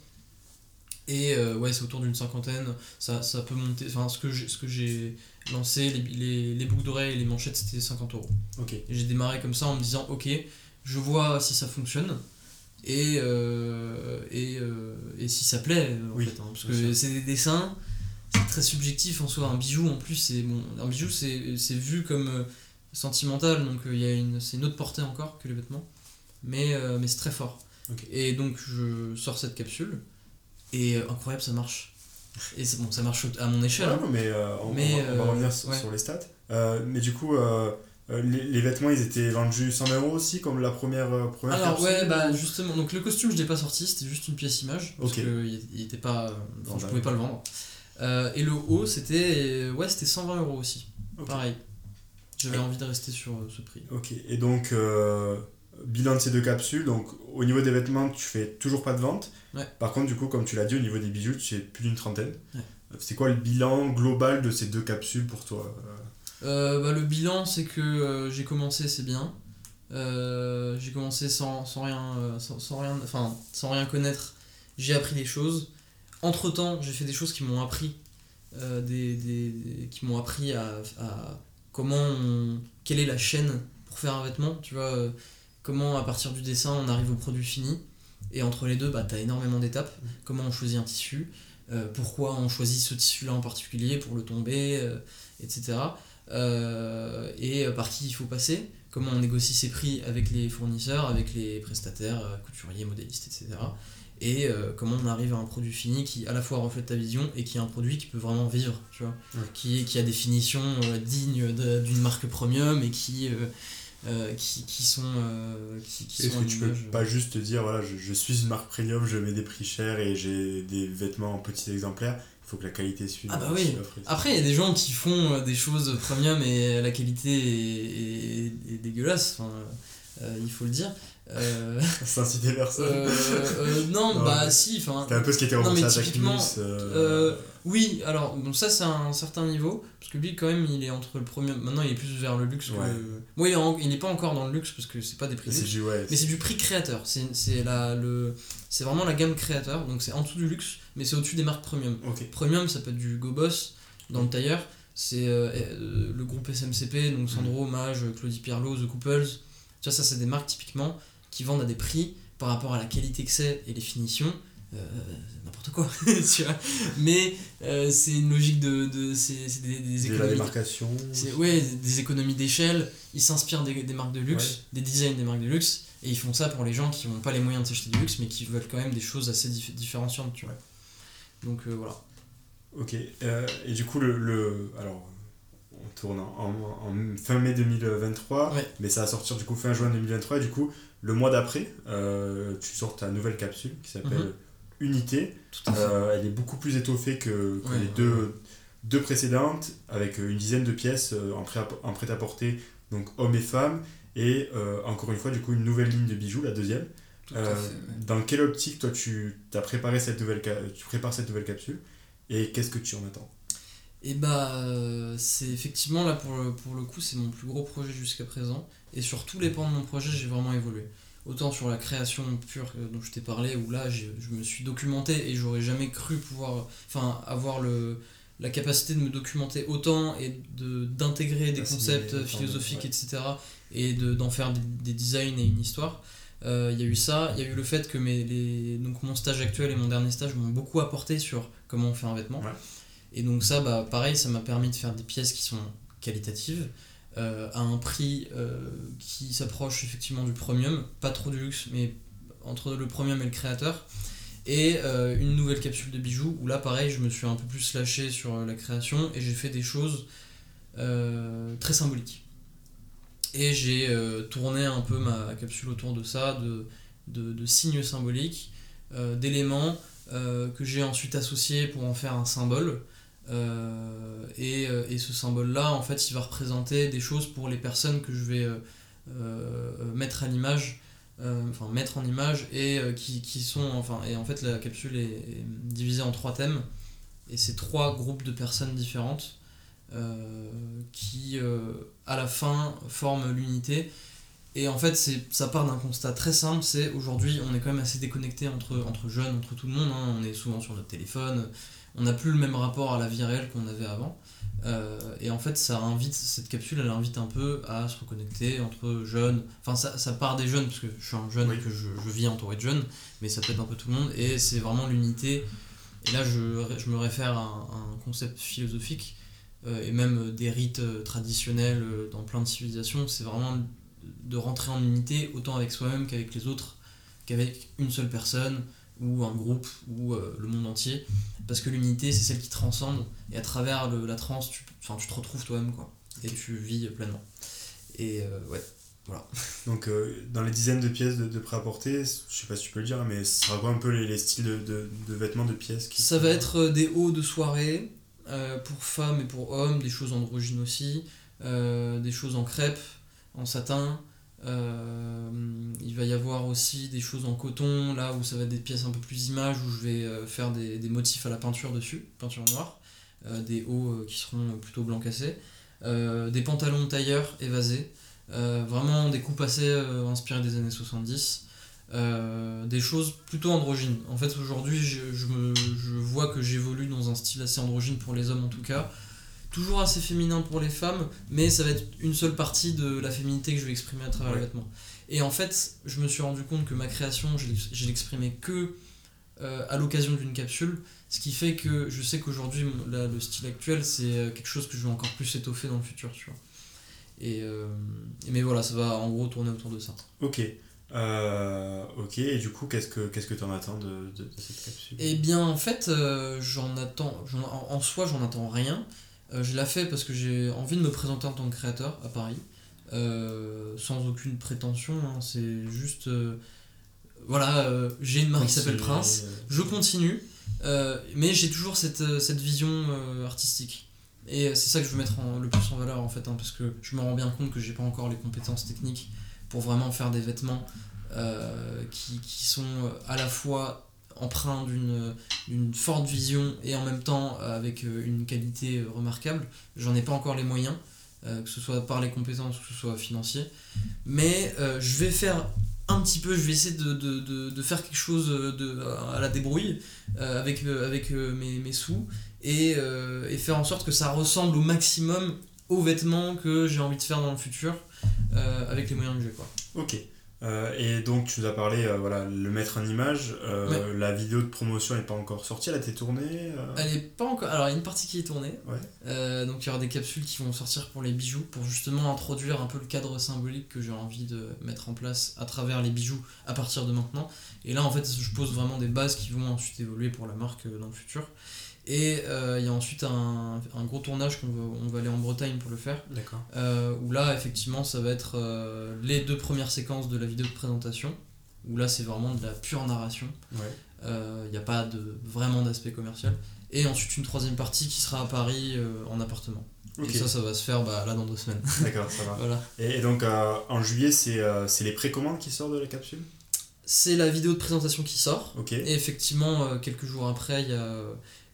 Et c'est autour d'une cinquantaine, ça peut monter, enfin ce que j'ai lancé, les boucles d'oreilles et les manchettes, c'était 50 €. Okay. Et j'ai démarré comme ça en me disant ok, je vois si ça fonctionne et si ça plaît en oui, fait, hein, parce que c'est des dessins, c'est très subjectif en soi. Un bijou en plus c'est bon, un bijou c'est vu comme sentimental, donc il y a une c'est une autre portée encore que les vêtements, mais c'est très fort. Okay. Et donc je sors cette capsule et incroyable, ça marche. Et c'est bon, ça marche à mon échelle. Ouais, hein. On va revenir ouais. sur les stats. Mais du coup, les vêtements, ils étaient vendus 100€ aussi, comme la première Alors capsule. Ouais, bah justement, donc le costume, je l'ai pas sorti, c'était juste une pièce image, parce okay. que il était pas, enfin, je pouvais pas le vendre. Et le haut, c'était 120€ aussi, okay. pareil. J'avais envie de rester sur ce prix. Ok. Et donc. Bilan de ces deux capsules, donc au niveau des vêtements tu fais toujours pas de vente, ouais. Par contre du coup comme tu l'as dit au niveau des bijoux tu fais plus d'une trentaine, ouais. C'est quoi le bilan global de ces deux capsules pour toi ? Le bilan c'est que j'ai commencé c'est bien, j'ai commencé sans rien connaître, j'ai appris des choses, entre temps j'ai fait des choses qui m'ont appris, qui m'ont appris à quelle est la chaîne pour faire un vêtement, tu vois, comment à partir du dessin on arrive au produit fini, et entre les deux bah, t'as énormément d'étapes, comment on choisit un tissu, pourquoi on choisit ce tissu là en particulier pour le tomber, etc. Et par qui il faut passer, comment on négocie ses prix avec les fournisseurs, avec les prestataires, couturiers, modélistes, etc. Et comment on arrive à un produit fini qui à la fois reflète ta vision et qui est un produit qui peut vraiment vivre, tu vois, ouais. qui a des finitions dignes d'une marque premium et qui sont est-ce que tu peux pas juste te dire voilà je suis une marque premium, je mets des prix chers et j'ai des vêtements en petits exemplaires, il faut que la qualité suive. Ah bah oui, après il y a des gens qui font des choses premium et la qualité est dégueulasse, enfin, il faut le dire. Ça incitait personne. Non bah si, enfin c'était un peu ce qui était remonté à Jacquemus. Oui, alors bon, ça c'est un certain niveau parce que lui quand même il est entre le premier, maintenant il est plus vers le luxe ouais. Bon, il n'est pas encore dans le luxe parce que c'est pas des prix luxe, mais c'est du prix créateur, c'est vraiment la gamme créateur, donc c'est en dessous du luxe mais c'est au-dessus des marques premium. Okay. Premium ça peut être du Go Boss dans le tailleur, c'est le groupe SMCP, donc Sandro, Mage, Claudie Pierlot, The Kooples, tu vois, ça c'est des marques typiquement qui vendent à des prix par rapport à la qualité que c'est et les finitions, n'importe quoi, tu vois. Mais c'est une logique c'est des économies. De la démarcation. Ouais, des économies d'échelle. Ils s'inspirent des marques de luxe, ouais. des designs des marques de luxe, et ils font ça pour les gens qui n'ont pas les moyens de s'acheter du luxe, mais qui veulent quand même des choses assez différenciantes, tu vois. Donc voilà. Ok. Et du coup, alors. On tourne en fin mai 2023, ouais. mais ça va sortir du coup fin juin 2023, et du coup le mois d'après tu sors ta nouvelle capsule qui s'appelle Unité. Elle est beaucoup plus étoffée que ouais, les deux précédentes, avec une dizaine de pièces en prêt-à-porter, donc hommes et femmes, et encore une fois du coup une nouvelle ligne de bijoux, la deuxième. Dans quelle optique toi tu prépares cette nouvelle capsule, et qu'est-ce que tu en attends? Et c'est effectivement là pour le coup c'est mon plus gros projet jusqu'à présent, et sur tous les pans de mon projet j'ai vraiment évolué, autant sur la création pure dont je t'ai parlé, où là je me suis documenté et j'aurais jamais cru avoir la capacité de me documenter autant et d'intégrer des concepts philosophiques, etc. et d'en faire des designs et une histoire. Il y a eu ça, il y a eu le fait que donc mon stage actuel et mon dernier stage m'ont beaucoup apporté sur comment on fait un vêtement, ouais. Et donc ça, pareil, ça m'a permis de faire des pièces qui sont qualitatives, à un prix qui s'approche effectivement du premium, pas trop du luxe, mais entre le premium et le créateur, et une nouvelle capsule de bijoux, où là, pareil, je me suis un peu plus lâché sur la création, et j'ai fait des choses très symboliques. Et j'ai tourné un peu ma capsule autour de ça, de signes symboliques, d'éléments que j'ai ensuite associés pour en faire un symbole. Et ce symbole-là, en fait, il va représenter des choses pour les personnes que je vais mettre en image, et qui sont, et en fait la capsule est divisée en 3 thèmes, et c'est 3 groupes de personnes différentes qui à la fin forment l'unité. Et en fait, ça part d'un constat très simple, c'est aujourd'hui on est quand même assez déconnecté entre jeunes, entre tout le monde, hein. On est souvent sur notre téléphone, on n'a plus le même rapport à la vie réelle qu'on avait avant. Et en fait, ça invite, cette capsule, elle invite un peu à se reconnecter entre jeunes. Enfin, ça part des jeunes, parce que je suis un jeune, oui, et que je vis entouré de jeunes, mais ça peut être un peu tout le monde. Et c'est vraiment l'unité. Et là, je me réfère à un concept philosophique, et même des rites traditionnels dans plein de civilisations. C'est vraiment de rentrer en unité, autant avec soi-même qu'avec les autres, qu'avec une seule personne, ou un groupe, ou le monde entier, parce que l'unité, c'est celle qui transcende, et à travers la transe, tu te retrouves toi-même, quoi, et tu vis pleinement. Et ouais, voilà. Donc dans les dizaines de pièces de prêt-à-porter, je sais pas si tu peux le dire, mais ça revoit un peu les styles de vêtements, de pièces qui... Ça va être des hauts de soirée, pour femmes et pour hommes, des choses androgynes aussi, des choses en crêpe, en satin... il va y avoir aussi des choses en coton, là où ça va être des pièces un peu plus images, où je vais faire des motifs à la peinture dessus, peinture noire, des hauts qui seront plutôt blanc cassé, des pantalons tailleurs évasés, vraiment des coupes assez inspirées des années 70, des choses plutôt androgynes. En fait, aujourd'hui, je vois que j'évolue dans un style assez androgyne pour les hommes en tout cas, toujours assez féminin pour les femmes, mais ça va être une seule partie de la féminité que je vais exprimer à travers, ouais, les vêtements. Et en fait, je me suis rendu compte que ma création, je l'exprimais que à l'occasion d'une capsule, ce qui fait que je sais qu'aujourd'hui, le style actuel, c'est quelque chose que je vais encore plus étoffer dans le futur, tu vois. Mais voilà, ça va en gros tourner autour de ça. Ok, et du coup, qu'est-ce que t'en attends de cette capsule ? Eh bien, en fait, j'en attends rien. Je la fais parce que j'ai envie de me présenter en tant que créateur à Paris, sans aucune prétention, hein, c'est juste... j'ai une marque qui s'appelle Prince, je continue, mais j'ai toujours cette vision artistique. Et c'est ça que je veux mettre le plus en valeur, en fait, hein, parce que je me rends bien compte que j'ai pas encore les compétences techniques pour vraiment faire des vêtements qui sont à la fois... empreint d'une forte vision et en même temps avec une qualité remarquable. J'en ai pas encore les moyens, que ce soit par les compétences, que ce soit financier, mais je vais faire un petit peu, je vais essayer de faire quelque chose à la débrouille avec mes sous et faire en sorte que ça ressemble au maximum aux vêtements que j'ai envie de faire dans le futur, avec les moyens que j'ai, quoi. Ok. Et donc tu nous as parlé, le mettre en image, ouais. La vidéo de promotion n'est pas encore sortie, elle a été tournée Elle n'est pas encore... Alors il y a une partie qui est tournée, ouais. Donc il y aura des capsules qui vont sortir pour les bijoux, pour justement introduire un peu le cadre symbolique que j'ai envie de mettre en place à travers les bijoux à partir de maintenant. Et là en fait je pose vraiment des bases qui vont ensuite évoluer pour la marque dans le futur. Et il y a ensuite un gros tournage on va aller en Bretagne pour le faire. D'accord. Où là effectivement ça va être les deux premières séquences de la vidéo de présentation, où là c'est vraiment de la pure narration, il ouais. Y a pas vraiment d'aspect commercial, et ensuite une troisième partie qui sera à Paris en appartement. Okay. Et ça va se faire là dans 2 semaines. D'accord, ça va. Voilà. Et donc en juillet c'est les précommandes qui sortent de la capsule. C'est la vidéo de présentation qui sort, okay. Et effectivement quelques jours après il y a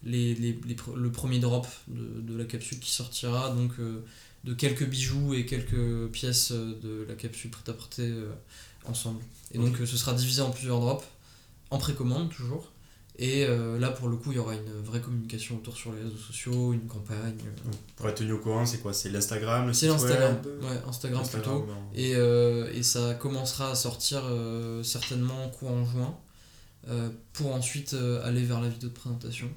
le premier drop de la capsule qui sortira, donc de quelques bijoux et quelques pièces de la capsule prêt-à-porter ensemble. Et donc ce sera divisé en plusieurs drops, en précommande toujours, et là pour le coup il y aura une vraie communication autour sur les réseaux sociaux, une campagne. Pour être tenu au courant, c'est quoi ? C'est l'Instagram, le site web ? C'est l'Instagram, Instagram plutôt, et ça commencera à sortir certainement courant juin, pour ensuite aller vers la vidéo de présentation.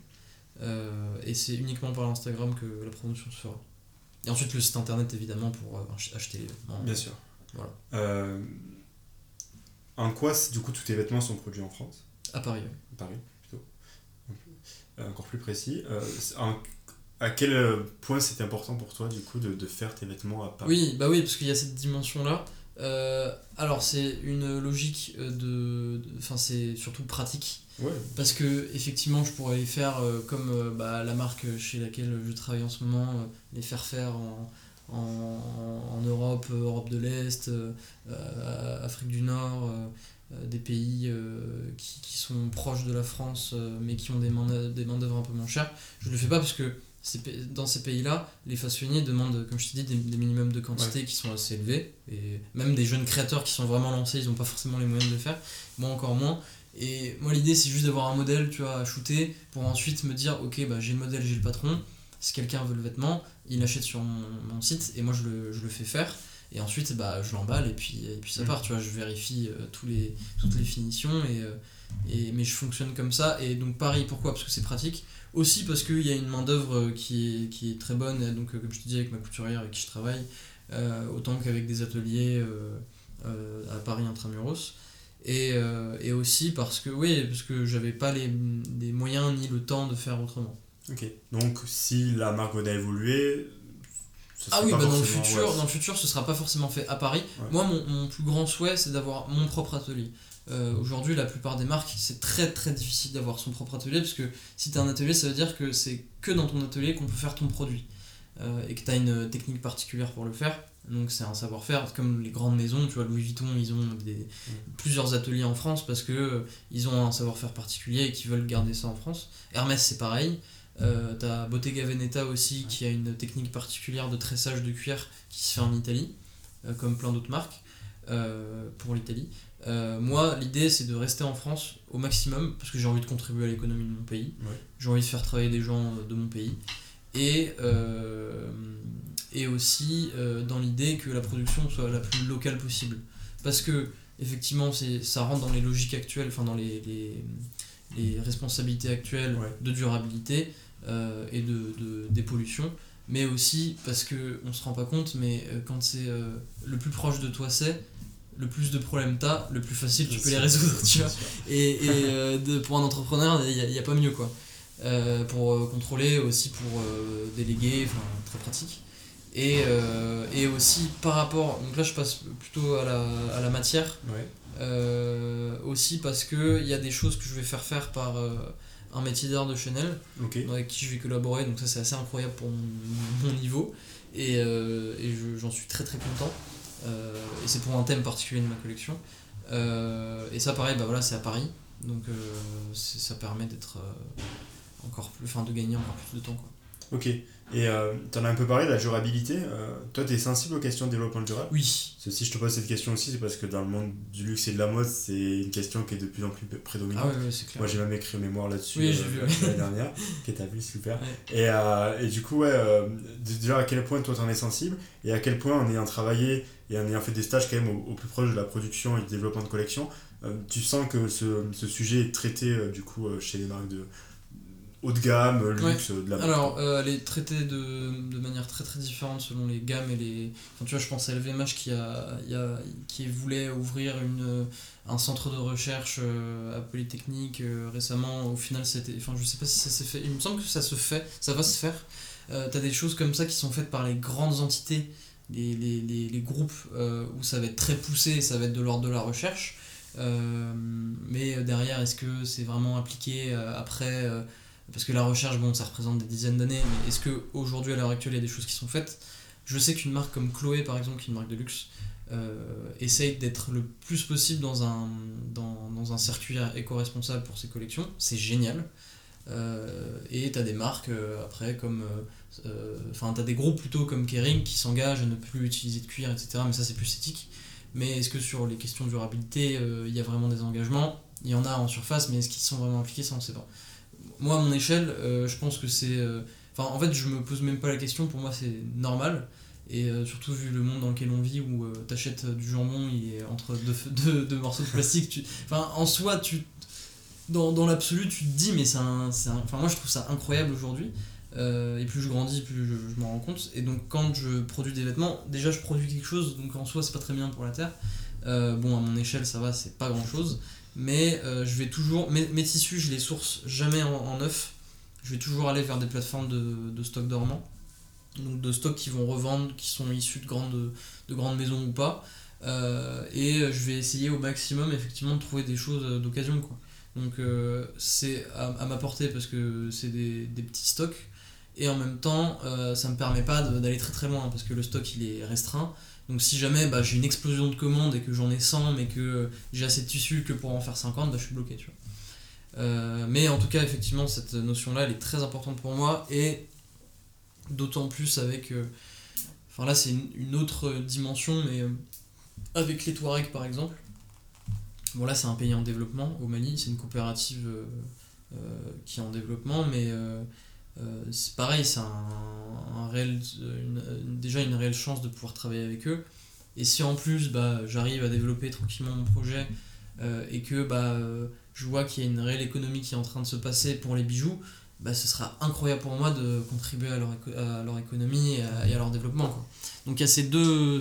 Et c'est uniquement par Instagram que la promotion se fera. Et ensuite le site internet évidemment pour acheter. Bien sûr. Voilà. En quoi du coup tous tes vêtements sont produits en France ? À Paris. Oui. À Paris plutôt. Encore plus précis. À quel point c'était important pour toi du coup de faire tes vêtements à Paris ? Oui, parce qu'il y a cette dimension là. Alors c'est une logique c'est surtout pratique, ouais. Parce que effectivement je pourrais les faire comme la marque chez laquelle je travaille en ce moment, les faire en Europe, Europe de l'Est, Afrique du Nord, des pays qui sont proches de la France, mais qui ont des mains d'œuvre un peu moins chères. Je le fais pas parce que dans ces pays-là, les façonniers demandent, comme je t'ai dit, des minimums de quantité, ouais, qui sont assez élevés, et même des jeunes créateurs qui sont vraiment lancés, ils n'ont pas forcément les moyens de le faire, moi encore moins, Et moi, l'idée, c'est juste d'avoir un modèle, tu vois, à shooter pour ensuite me dire, ok, bah, j'ai le modèle, j'ai le patron. Si quelqu'un veut le vêtement, il l'achète sur mon site et moi, je le fais faire. Et ensuite, bah, je l'emballe et puis ça part, tu vois. Je vérifie toutes les finitions mais je fonctionne comme ça. Et donc, pareil, pourquoi ? Parce que c'est pratique. Aussi parce qu'il y a une main-d'œuvre qui est très bonne. Et donc, comme je te dis, avec ma couturière avec qui je travaille, autant qu'avec des ateliers à Paris intramuros. Et aussi parce que j'avais pas les moyens ni le temps de faire autrement. Ok, donc si la marque venait à évoluer, dans le futur ce sera pas forcément fait à Paris. Ouais. Moi mon plus grand souhait, c'est d'avoir mon propre atelier. Aujourd'hui, la plupart des marques, c'est très très difficile d'avoir son propre atelier, parce que si t'as un atelier, ça veut dire que c'est que dans ton atelier qu'on peut faire ton produit et que t'as une technique particulière pour le faire. Donc c'est un savoir-faire, comme les grandes maisons, tu vois, Louis Vuitton, ils ont plusieurs ateliers en France parce que ils ont un savoir-faire particulier et qu'ils veulent garder ça en France. Hermès, c'est pareil. T'as Bottega Veneta aussi, qui a une technique particulière de tressage de cuir qui se fait en Italie, comme plein d'autres marques pour l'Italie. Moi, l'idée, c'est de rester en France au maximum parce que j'ai envie de contribuer à l'économie de mon pays. Ouais. J'ai envie de faire travailler des gens de mon pays. Et aussi dans l'idée que la production soit la plus locale possible, parce que effectivement ça rentre dans les logiques actuelles, enfin dans les responsabilités actuelles, ouais, de durabilité et de dépollution, mais aussi parce que on se rend pas compte, mais quand c'est le plus proche de toi, c'est le plus de problèmes t'as, le plus facile tu peux les résoudre, tu vois. Pour un entrepreneur, il y a pas mieux, quoi. Pour contrôler, aussi pour déléguer, enfin très pratique. Et aussi par rapport, donc là je passe plutôt à la matière, ouais, aussi parce que il y a des choses que je vais faire par un métier d'art de Chanel, okay, avec qui je vais collaborer, donc ça c'est assez incroyable pour mon niveau, et j'en suis très très content, et c'est pour un thème particulier de ma collection, et ça pareil, bah voilà, c'est à Paris, donc ça permet d'être encore plus, de gagner encore plus de temps, quoi. Ok, et t'en as un peu parlé de la durabilité, toi t'es sensible aux questions de développement durable ? Oui. Si je te pose cette question aussi, c'est parce que dans le monde du luxe et de la mode, c'est une question qui est de plus en plus prédominante. Ah oui, c'est clair. Moi j'ai même écrit un mémoire là-dessus, oui, l'année dernière, que t'as vu, super. Ouais. Et du coup, ouais, déjà à quel point toi t'en es sensible, et à quel point en ayant travaillé et en ayant fait des stages quand même au plus proche de la production et du développement de collection, tu sens que ce sujet est traité du coup chez les marques de haut de gamme, luxe, ouais, de la mode. Alors, elle est traitée de manière très très différente selon les gammes et les... Enfin, tu vois, je pense à LVMH qui voulait ouvrir un centre de recherche à Polytechnique récemment. Au final, c'était... Enfin, je sais pas si ça s'est fait. Il me semble que ça se fait, ça va se faire. T'as des choses comme ça qui sont faites par les grandes entités, les groupes où ça va être très poussé et ça va être de l'ordre de la recherche. Mais derrière, est-ce que c'est vraiment appliqué après parce que la recherche, bon, ça représente des dizaines d'années, mais est-ce qu'aujourd'hui, à l'heure actuelle, il y a des choses qui sont faites ? Je sais qu'une marque comme Chloé, par exemple, qui est une marque de luxe, essaye d'être le plus possible dans un circuit éco-responsable pour ses collections. C'est génial. Et t'as des marques, après, comme... t'as des groupes, plutôt, comme Kering, qui s'engagent à ne plus utiliser de cuir, etc. Mais ça, c'est plus éthique. Mais est-ce que sur les questions de durabilité, il y a vraiment des engagements ? Il y en a en surface, mais est-ce qu'ils sont vraiment appliqués ? Ça, on ne sait pas. Moi, à mon échelle, je pense que c'est... en fait, je me pose même pas la question. Pour moi, c'est normal. Et surtout, vu le monde dans lequel on vit, où t'achètes du jambon, il est entre deux morceaux de plastique. En soi, dans l'absolu, tu te dis, mais moi, je trouve ça incroyable aujourd'hui. Et plus je grandis, plus je m'en rends compte. Et donc, quand je produis des vêtements, déjà, je produis quelque chose. Donc, en soi, c'est pas très bien pour la Terre. À mon échelle, ça va, c'est pas grand-chose. Mais je vais toujours... Mes tissus, je les source jamais en neuf. Je vais toujours aller vers des plateformes de stock dormant. Donc de stocks qui vont revendre, qui sont issus de grandes maisons ou pas. Et je vais essayer au maximum, effectivement, de trouver des choses d'occasion, quoi. Donc c'est à ma portée parce que c'est des petits stocks. Et en même temps, ça me permet pas d'aller très très loin parce que le stock, il est restreint. Donc si jamais j'ai une explosion de commandes et que j'en ai 100 mais que j'ai assez de tissus que pour en faire 50, je suis bloqué, tu vois. Mais en tout cas, effectivement, cette notion-là, elle est très importante pour moi, et d'autant plus avec... là, c'est une autre dimension, mais avec les Touareg, par exemple, Bon, là, c'est un pays en développement. Au Mali, c'est une coopérative qui est en développement, mais c'est pareil, c'est une réelle chance de pouvoir travailler avec eux. Et si en plus, j'arrive à développer tranquillement mon projet et que je vois qu'il y a une réelle économie qui est en train de se passer pour les bijoux, ce sera incroyable pour moi de contribuer à leur économie et à leur développement, quoi. Donc il y a ces deux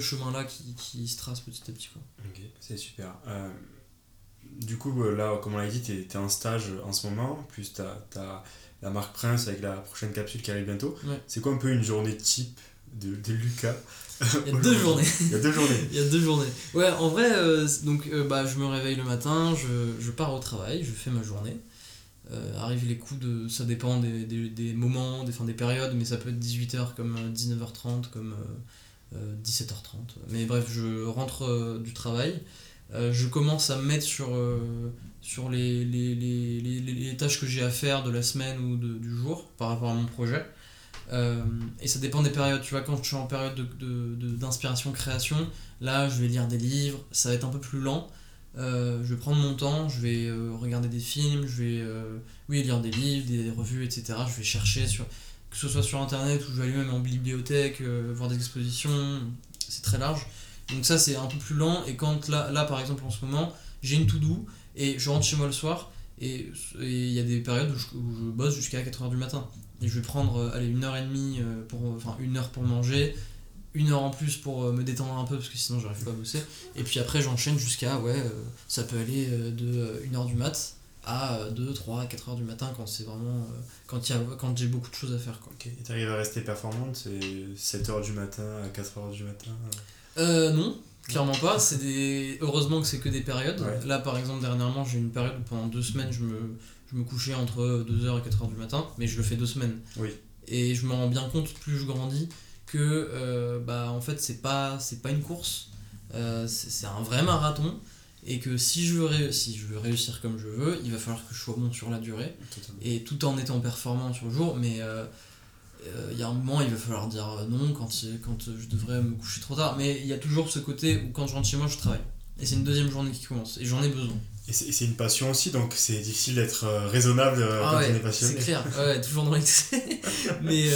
chemins-là qui se tracent petit à petit, quoi. Ok, c'est super. Du coup, là, comme on l'a dit, t'es en stage en ce moment, plus t'as la marque Prince avec la prochaine capsule qui arrive bientôt. Ouais. C'est quoi un peu une journée type de Lucas? Il y a deux journées. Ouais, en vrai, je me réveille le matin, je pars au travail, je fais ma journée. Arrivent les coups de... ça dépend des moments, des périodes, mais ça peut être 18h comme 19h30 comme 17h30, mais bref, je rentre du travail, je commence à me mettre sur les tâches que j'ai à faire de la semaine ou du jour par rapport à mon projet, et ça dépend des périodes, tu vois. Quand je suis en période d'inspiration création, là je vais lire des livres, ça va être un peu plus lent. Je vais prendre mon temps, je vais regarder des films, je vais lire des livres, des revues, etc. Je vais chercher, que ce soit sur internet ou je vais aller même en bibliothèque, voir des expositions, c'est très large. Donc ça c'est un peu plus lent, et quand là par exemple en ce moment, j'ai une to-do et je rentre chez moi le soir, et il y a des périodes où je bosse jusqu'à 4h du matin. Et je vais prendre 1h30, enfin 1h pour manger, 1 heure en plus pour me détendre un peu parce que sinon j'arrive pas à bosser, et puis après j'enchaîne jusqu'à ça peut aller de 1h du mat à 2, 3, 4h du matin quand c'est vraiment quand j'ai beaucoup de choses à faire, quoi. Okay. Et t'arrives à rester performante, c'est 7h du matin à 4h du matin? Non, clairement pas, heureusement que c'est que des périodes, ouais. Là par exemple dernièrement j'ai eu une période où pendant 2 semaines je me couchais entre 2h et 4h du matin, mais je le fais 2 semaines, oui. Et je me rends bien compte plus je grandis que en fait c'est pas une course, c'est un vrai marathon, et que si je veux réussir comme je veux, il va falloir que je sois bon sur la durée. Totalement. Et tout en étant performant sur le jour, mais il y a un moment il va falloir dire non quand je devrais me coucher trop tard, mais il y a toujours ce côté où quand je rentre chez moi je travaille, et c'est une deuxième journée qui commence et j'en ai besoin. Et c'est une passion aussi, donc c'est difficile d'être raisonnable quand on est passionné. C'est clair, ouais, toujours dans l'excès. mais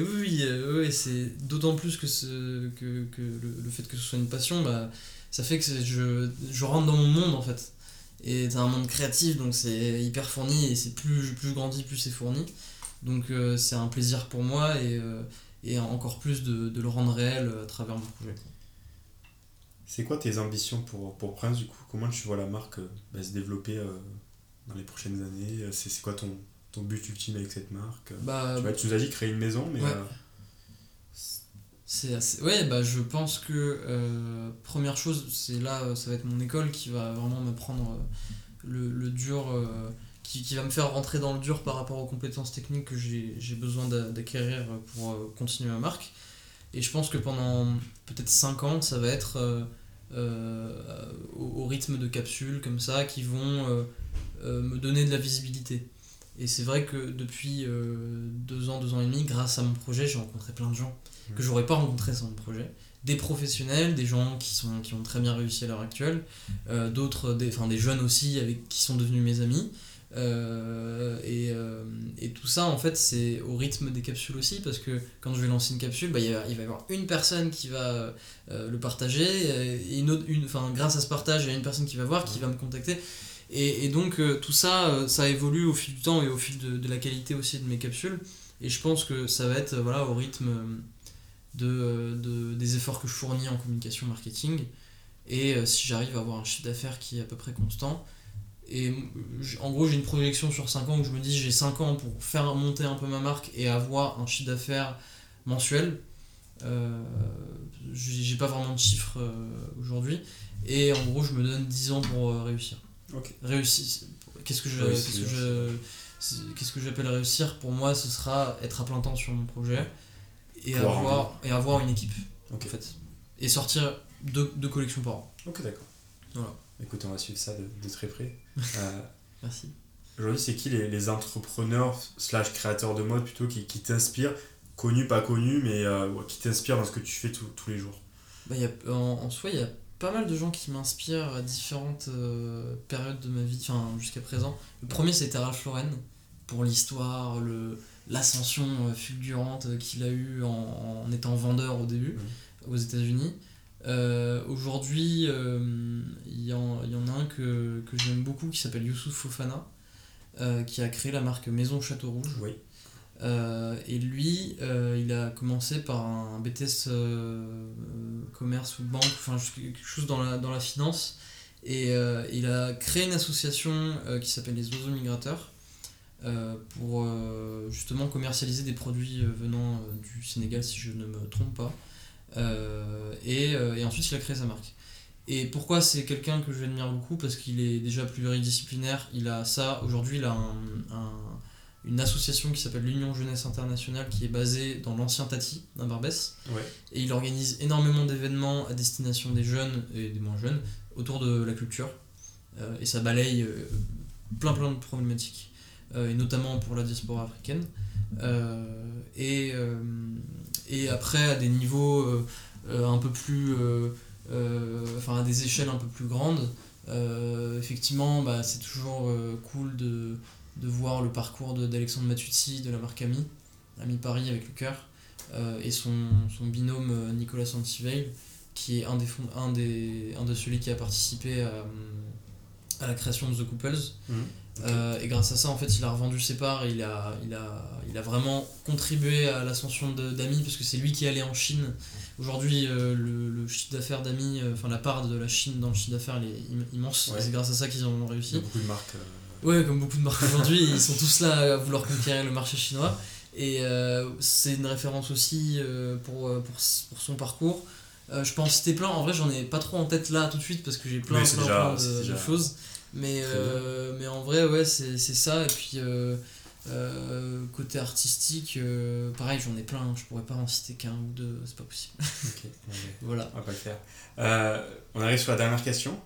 oui, c'est d'autant plus que le fait que ce soit une passion, ça fait que je rentre dans mon monde en fait. Et c'est un monde créatif, donc c'est hyper fourni, et c'est plus je grandis, plus c'est fourni. Donc c'est un plaisir pour moi, et encore plus de le rendre réel à travers mon projet, quoi. C'est quoi tes ambitions pour Prince, du coup? Comment tu vois la marque se développer dans les prochaines années? C'est quoi ton but ultime avec cette marque? Tu nous as dit créer une maison, mais... Ouais. Je pense que... première chose, c'est là, ça va être mon école qui va vraiment me prendre le dur... qui va me faire rentrer dans le dur par rapport aux compétences techniques que j'ai besoin d'acquérir pour continuer ma marque. Et je pense que pendant peut-être 5 ans, ça va être... au rythme de capsules comme ça qui vont me donner de la visibilité, et c'est vrai que depuis 2 ans et demi, grâce à mon projet, j'ai rencontré plein de gens que j'aurais pas rencontré sans mon projet, des professionnels, des gens qui ont très bien réussi à l'heure actuelle, d'autres, des jeunes aussi qui sont devenus mes amis, et tout ça en fait c'est au rythme des capsules aussi, parce que quand je vais lancer une capsule, il va y avoir une personne qui va le partager, et grâce à ce partage il y a une personne qui va voir, qui va me contacter, et donc tout ça ça évolue au fil du temps et au fil de la qualité aussi de mes capsules, et je pense que ça va être au rythme des efforts que je fournis en communication marketing, et si j'arrive à avoir un chiffre d'affaires qui est à peu près constant. Et en gros, j'ai une projection sur 5 ans où je me dis j'ai 5 ans pour faire monter un peu ma marque et avoir un chiffre d'affaires mensuel. J'ai pas vraiment de chiffre aujourd'hui. Et en gros, je me donne 10 ans pour réussir. Okay. Réussir. Qu'est-ce que j'appelle réussir? Pour moi, ce sera être à plein temps sur mon projet et avoir une équipe, okay, en fait. Et sortir 2 collections par an. Ok, d'accord. Voilà. Écoute, on va suivre ça de très près. Merci. Aujourd'hui, c'est qui les entrepreneurs / créateurs de mode plutôt qui t'inspirent, connus, pas connus, mais qui t'inspirent dans ce que tu fais tous les jours? En soi, il y a pas mal de gens qui m'inspirent à différentes périodes de ma vie, enfin jusqu'à présent. Le premier c'était Ralph Lauren, pour l'histoire, l'ascension fulgurante qu'il a eue en étant vendeur au début aux États-Unis. Aujourd'hui, il y en a un que j'aime beaucoup qui s'appelle Youssouf Fofana, qui a créé la marque Maison Château Rouge. Oui. Et lui, il a commencé par un BTS commerce ou banque, enfin quelque chose dans la finance, et il a créé une association qui s'appelle les Oiseaux Migrateurs pour justement commercialiser des produits venant du Sénégal, si je ne me trompe pas, et ensuite il a créé sa marque. Et pourquoi c'est quelqu'un que j'admire beaucoup? Parce qu'il est déjà pluridisciplinaire. Il a ça, aujourd'hui il a une association qui s'appelle l'Union Jeunesse Internationale, qui est basée dans l'ancien Tati, à Barbès. Ouais. Et il organise énormément d'événements à destination des jeunes et des moins jeunes autour de la culture. Et ça balaye plein de problématiques, et notamment pour la diaspora africaine. Et après, à des niveaux un peu plus... enfin, à des échelles un peu plus grandes, effectivement, bah, c'est toujours cool de voir le parcours d'Alexandre Matuzzi de la marque Ami Paris avec le cœur, et son binôme Nicolas Santiveil, qui est un de celui qui a participé à la création de The Kooples. Okay. Et grâce à ça, en fait, il a revendu ses parts, il a vraiment contribué à l'ascension d'Ami, parce que c'est lui qui est allé en Chine. Aujourd'hui, le chiffre d'affaires d'Ami, enfin la part de la Chine dans le chiffre d'affaires, elle est immense. Ouais. C'est grâce à ça qu'ils en ont réussi. Il y a beaucoup de marques. Ouais, comme beaucoup de marques aujourd'hui, ils sont tous là à vouloir conquérir le marché chinois. Et c'est une référence aussi pour son parcours. Je pense c'était plein. En vrai, j'en ai pas trop en tête là tout de suite parce que j'ai plein de choses. Mais en vrai, ouais, c'est ça. Et puis côté artistique, pareil, j'en ai plein. Je pourrais pas en citer qu'un ou deux, c'est pas possible. Okay. Voilà. On va pas le faire. On arrive sur la dernière question.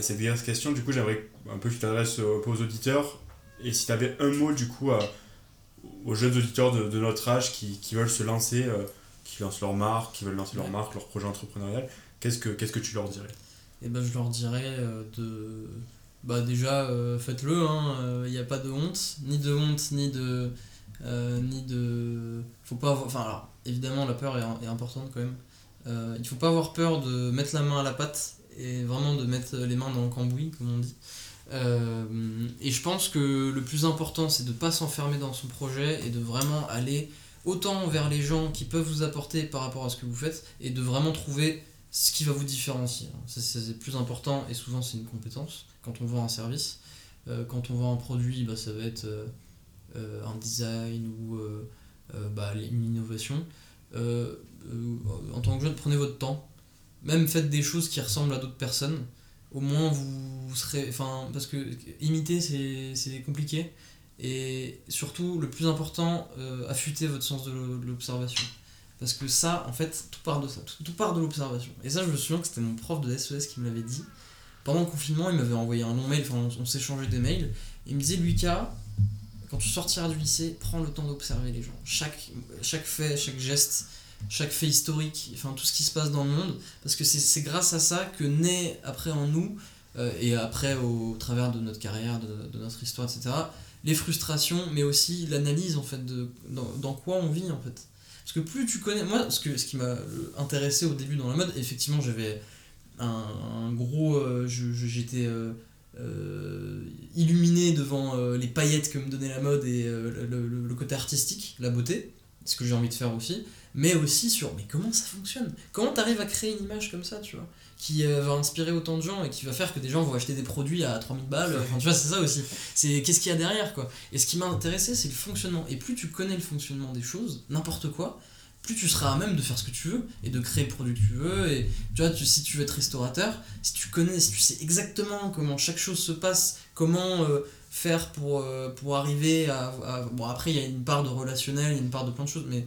Cette dernière question, du coup, j'aimerais un peu que tu t'adresses aux auditeurs. Et si tu avais un mot, du coup, aux jeunes auditeurs de notre âge qui veulent se lancer, qui lancent leur marque, qui veulent lancer leur marque, leur projet entrepreneurial, qu'est-ce que tu leur dirais ? Eh ben, je leur dirais déjà, faites-le, hein. Il n'y a pas de honte, ni de... Faut pas avoir... Enfin, alors, évidemment, la peur est importante quand même. Il ne faut pas avoir peur de mettre la main à la pâte et vraiment de mettre les mains dans le cambouis, comme on dit. Et je pense que le plus important, c'est de ne pas s'enfermer dans son projet et de vraiment aller autant vers les gens qui peuvent vous apporter par rapport à ce que vous faites, et de vraiment trouver ce qui va vous différencier. C'est le plus important, et souvent c'est une compétence. Quand on vend un service, quand on vend un produit, bah, ça va être un design ou une innovation. En tant que jeune, prenez votre temps. Même faites des choses qui ressemblent à d'autres personnes. Au moins vous serez... Enfin, parce que imiter, c'est compliqué. Et surtout, le plus important, affûtez votre sens de l'observation. Parce que ça, en fait, tout part de ça. Tout part de l'observation. Et ça, je me souviens que c'était mon prof de SES qui me l'avait dit. Pendant le confinement, il m'avait envoyé un long mail. Enfin, on s'échangeait des mails. Il me disait, Lucas, quand tu sortiras du lycée, prends le temps d'observer les gens. Chaque fait, chaque geste... chaque fait historique, enfin tout ce qui se passe dans le monde, parce que c'est grâce à ça que naît après en nous, et après au travers de notre carrière, de notre histoire, etc., les frustrations, mais aussi l'analyse en fait de dans quoi on vit en fait. Parce que plus tu connais... Moi, ce qui m'a intéressé au début dans la mode, effectivement j'avais un gros... j'étais illuminé devant les paillettes que me donnait la mode et le côté artistique, la beauté, ce que j'ai envie de faire aussi, mais aussi sur mais comment ça fonctionne, comment t'arrives à créer une image comme ça, tu vois, qui va inspirer autant de gens et qui va faire que des gens vont acheter des produits à 3000 balles, enfin tu vois, c'est ça aussi, c'est qu'est-ce qu'il y a derrière, quoi. Et ce qui m'a intéressé, c'est le fonctionnement, et plus tu connais le fonctionnement des choses, n'importe quoi, plus tu seras à même de faire ce que tu veux et de créer le produit que tu veux. Et tu vois, si tu veux être restaurateur, si tu sais exactement comment chaque chose se passe, comment faire pour arriver à bon, après il y a une part de relationnel, il y a une part de plein de choses, mais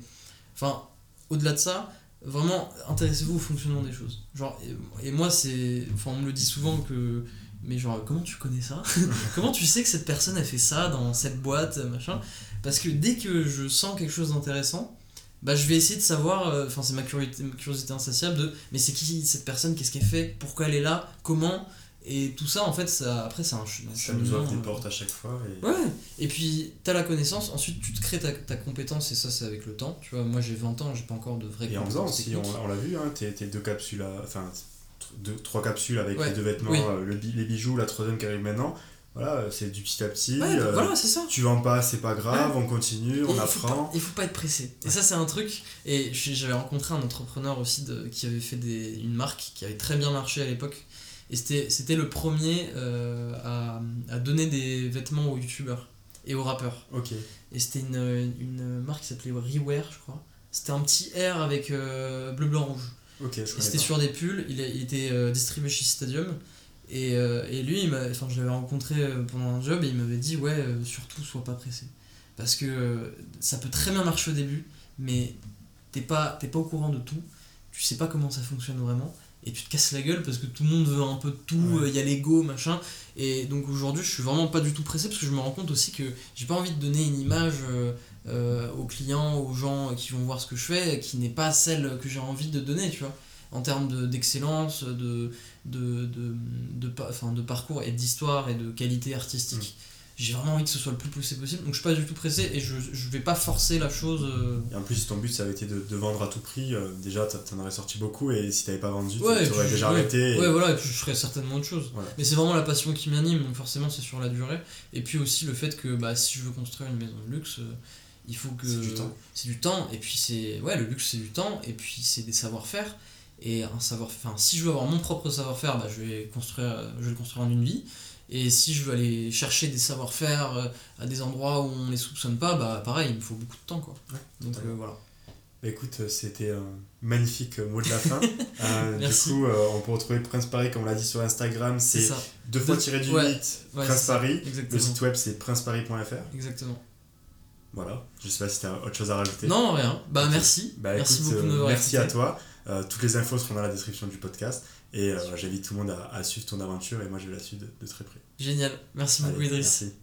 enfin au-delà de ça, vraiment intéressez-vous au fonctionnement des choses. Genre, et moi, c'est... Enfin, on me le dit souvent que... Mais genre, comment tu connais ça ? Comment tu sais que cette personne a fait ça dans cette boîte, machin ? Parce que dès que je sens quelque chose d'intéressant, bah je vais essayer de savoir, enfin c'est ma curiosité insatiable de mais c'est qui cette personne, qu'est-ce qu'elle fait, pourquoi elle est là, comment, et tout ça en fait ça, après c'est un chemin, ça nous ouvre des portes à chaque fois et... ouais, et puis t'as la connaissance, ensuite tu te crées ta compétence, et ça c'est avec le temps, tu vois. Moi j'ai 20 ans, j'ai pas encore de vraies compétences techniques. Et en faisant aussi, on l'a vu hein, tes deux capsules, enfin 3 capsules avec les 2 vêtements, oui. Les bijoux, la troisième qui arrive maintenant. Voilà, c'est du petit à petit, ouais, voilà, c'est ça. Tu vends pas, c'est pas grave, ouais. On continue, on apprend. Il faut pas être pressé. Et ouais. Ça c'est un truc, et j'avais rencontré un entrepreneur aussi qui avait fait une marque qui avait très bien marché à l'époque, et c'était le premier à donner des vêtements aux youtubeurs et aux rappeurs. Okay. Et c'était une marque qui s'appelait Rewear, je crois. C'était un petit R avec bleu, blanc, rouge. Okay, et c'était sur des pulls, il était distribué chez Stadium. Et lui, je l'avais rencontré pendant un job et il m'avait dit ouais, surtout sois pas pressé, parce que ça peut très bien marcher au début, mais t'es pas au courant de tout, tu sais pas comment ça fonctionne vraiment, et tu te casses la gueule parce que tout le monde veut un peu de tout, il y a l'ego machin. Et donc aujourd'hui je suis vraiment pas du tout pressé, parce que je me rends compte aussi que j'ai pas envie de donner une image aux clients, aux gens qui vont voir ce que je fais, qui n'est pas celle que j'ai envie de donner, tu vois, en termes d'excellence, de parcours et d'histoire et de qualité artistique. J'ai vraiment envie que ce soit le plus poussé possible, donc je suis pas du tout pressé et je vais pas forcer la chose. Et en plus ton but ça avait été de vendre à tout prix, déjà t'en aurais sorti beaucoup, et si t'avais pas vendu t'aurais déjà arrêté. Ouais, voilà, et puis je ferais certainement autre chose. Voilà. Mais c'est vraiment la passion qui m'anime, donc forcément c'est sur la durée, et puis aussi le fait que si je veux construire une maison de luxe, il faut que... C'est du temps, et puis c'est... Ouais, le luxe c'est du temps, et puis c'est des savoir-faire. Et si je veux avoir mon propre savoir-faire, je vais le construire en une vie. Et si je veux aller chercher des savoir-faire à des endroits où on ne les soupçonne pas, pareil, il me faut beaucoup de temps, quoi. Ouais, donc voilà. Écoute, c'était un magnifique mot de la fin. Merci. Du coup, on peut retrouver Prince Paris, comme on l'a dit, sur Instagram. C'est 2 fois tiré du 8, ouais, Prince Paris. Le site web, c'est princeparis.fr. Exactement. Voilà, je sais pas si t'as autre chose à rajouter. Non, rien. Okay. Merci. Merci beaucoup de nous avoir écouté. Merci à toi. Toutes les infos seront dans la description du podcast, et j'invite tout le monde à suivre ton aventure, et moi je vais la suivre de très près. Génial, merci beaucoup Idriss. Merci.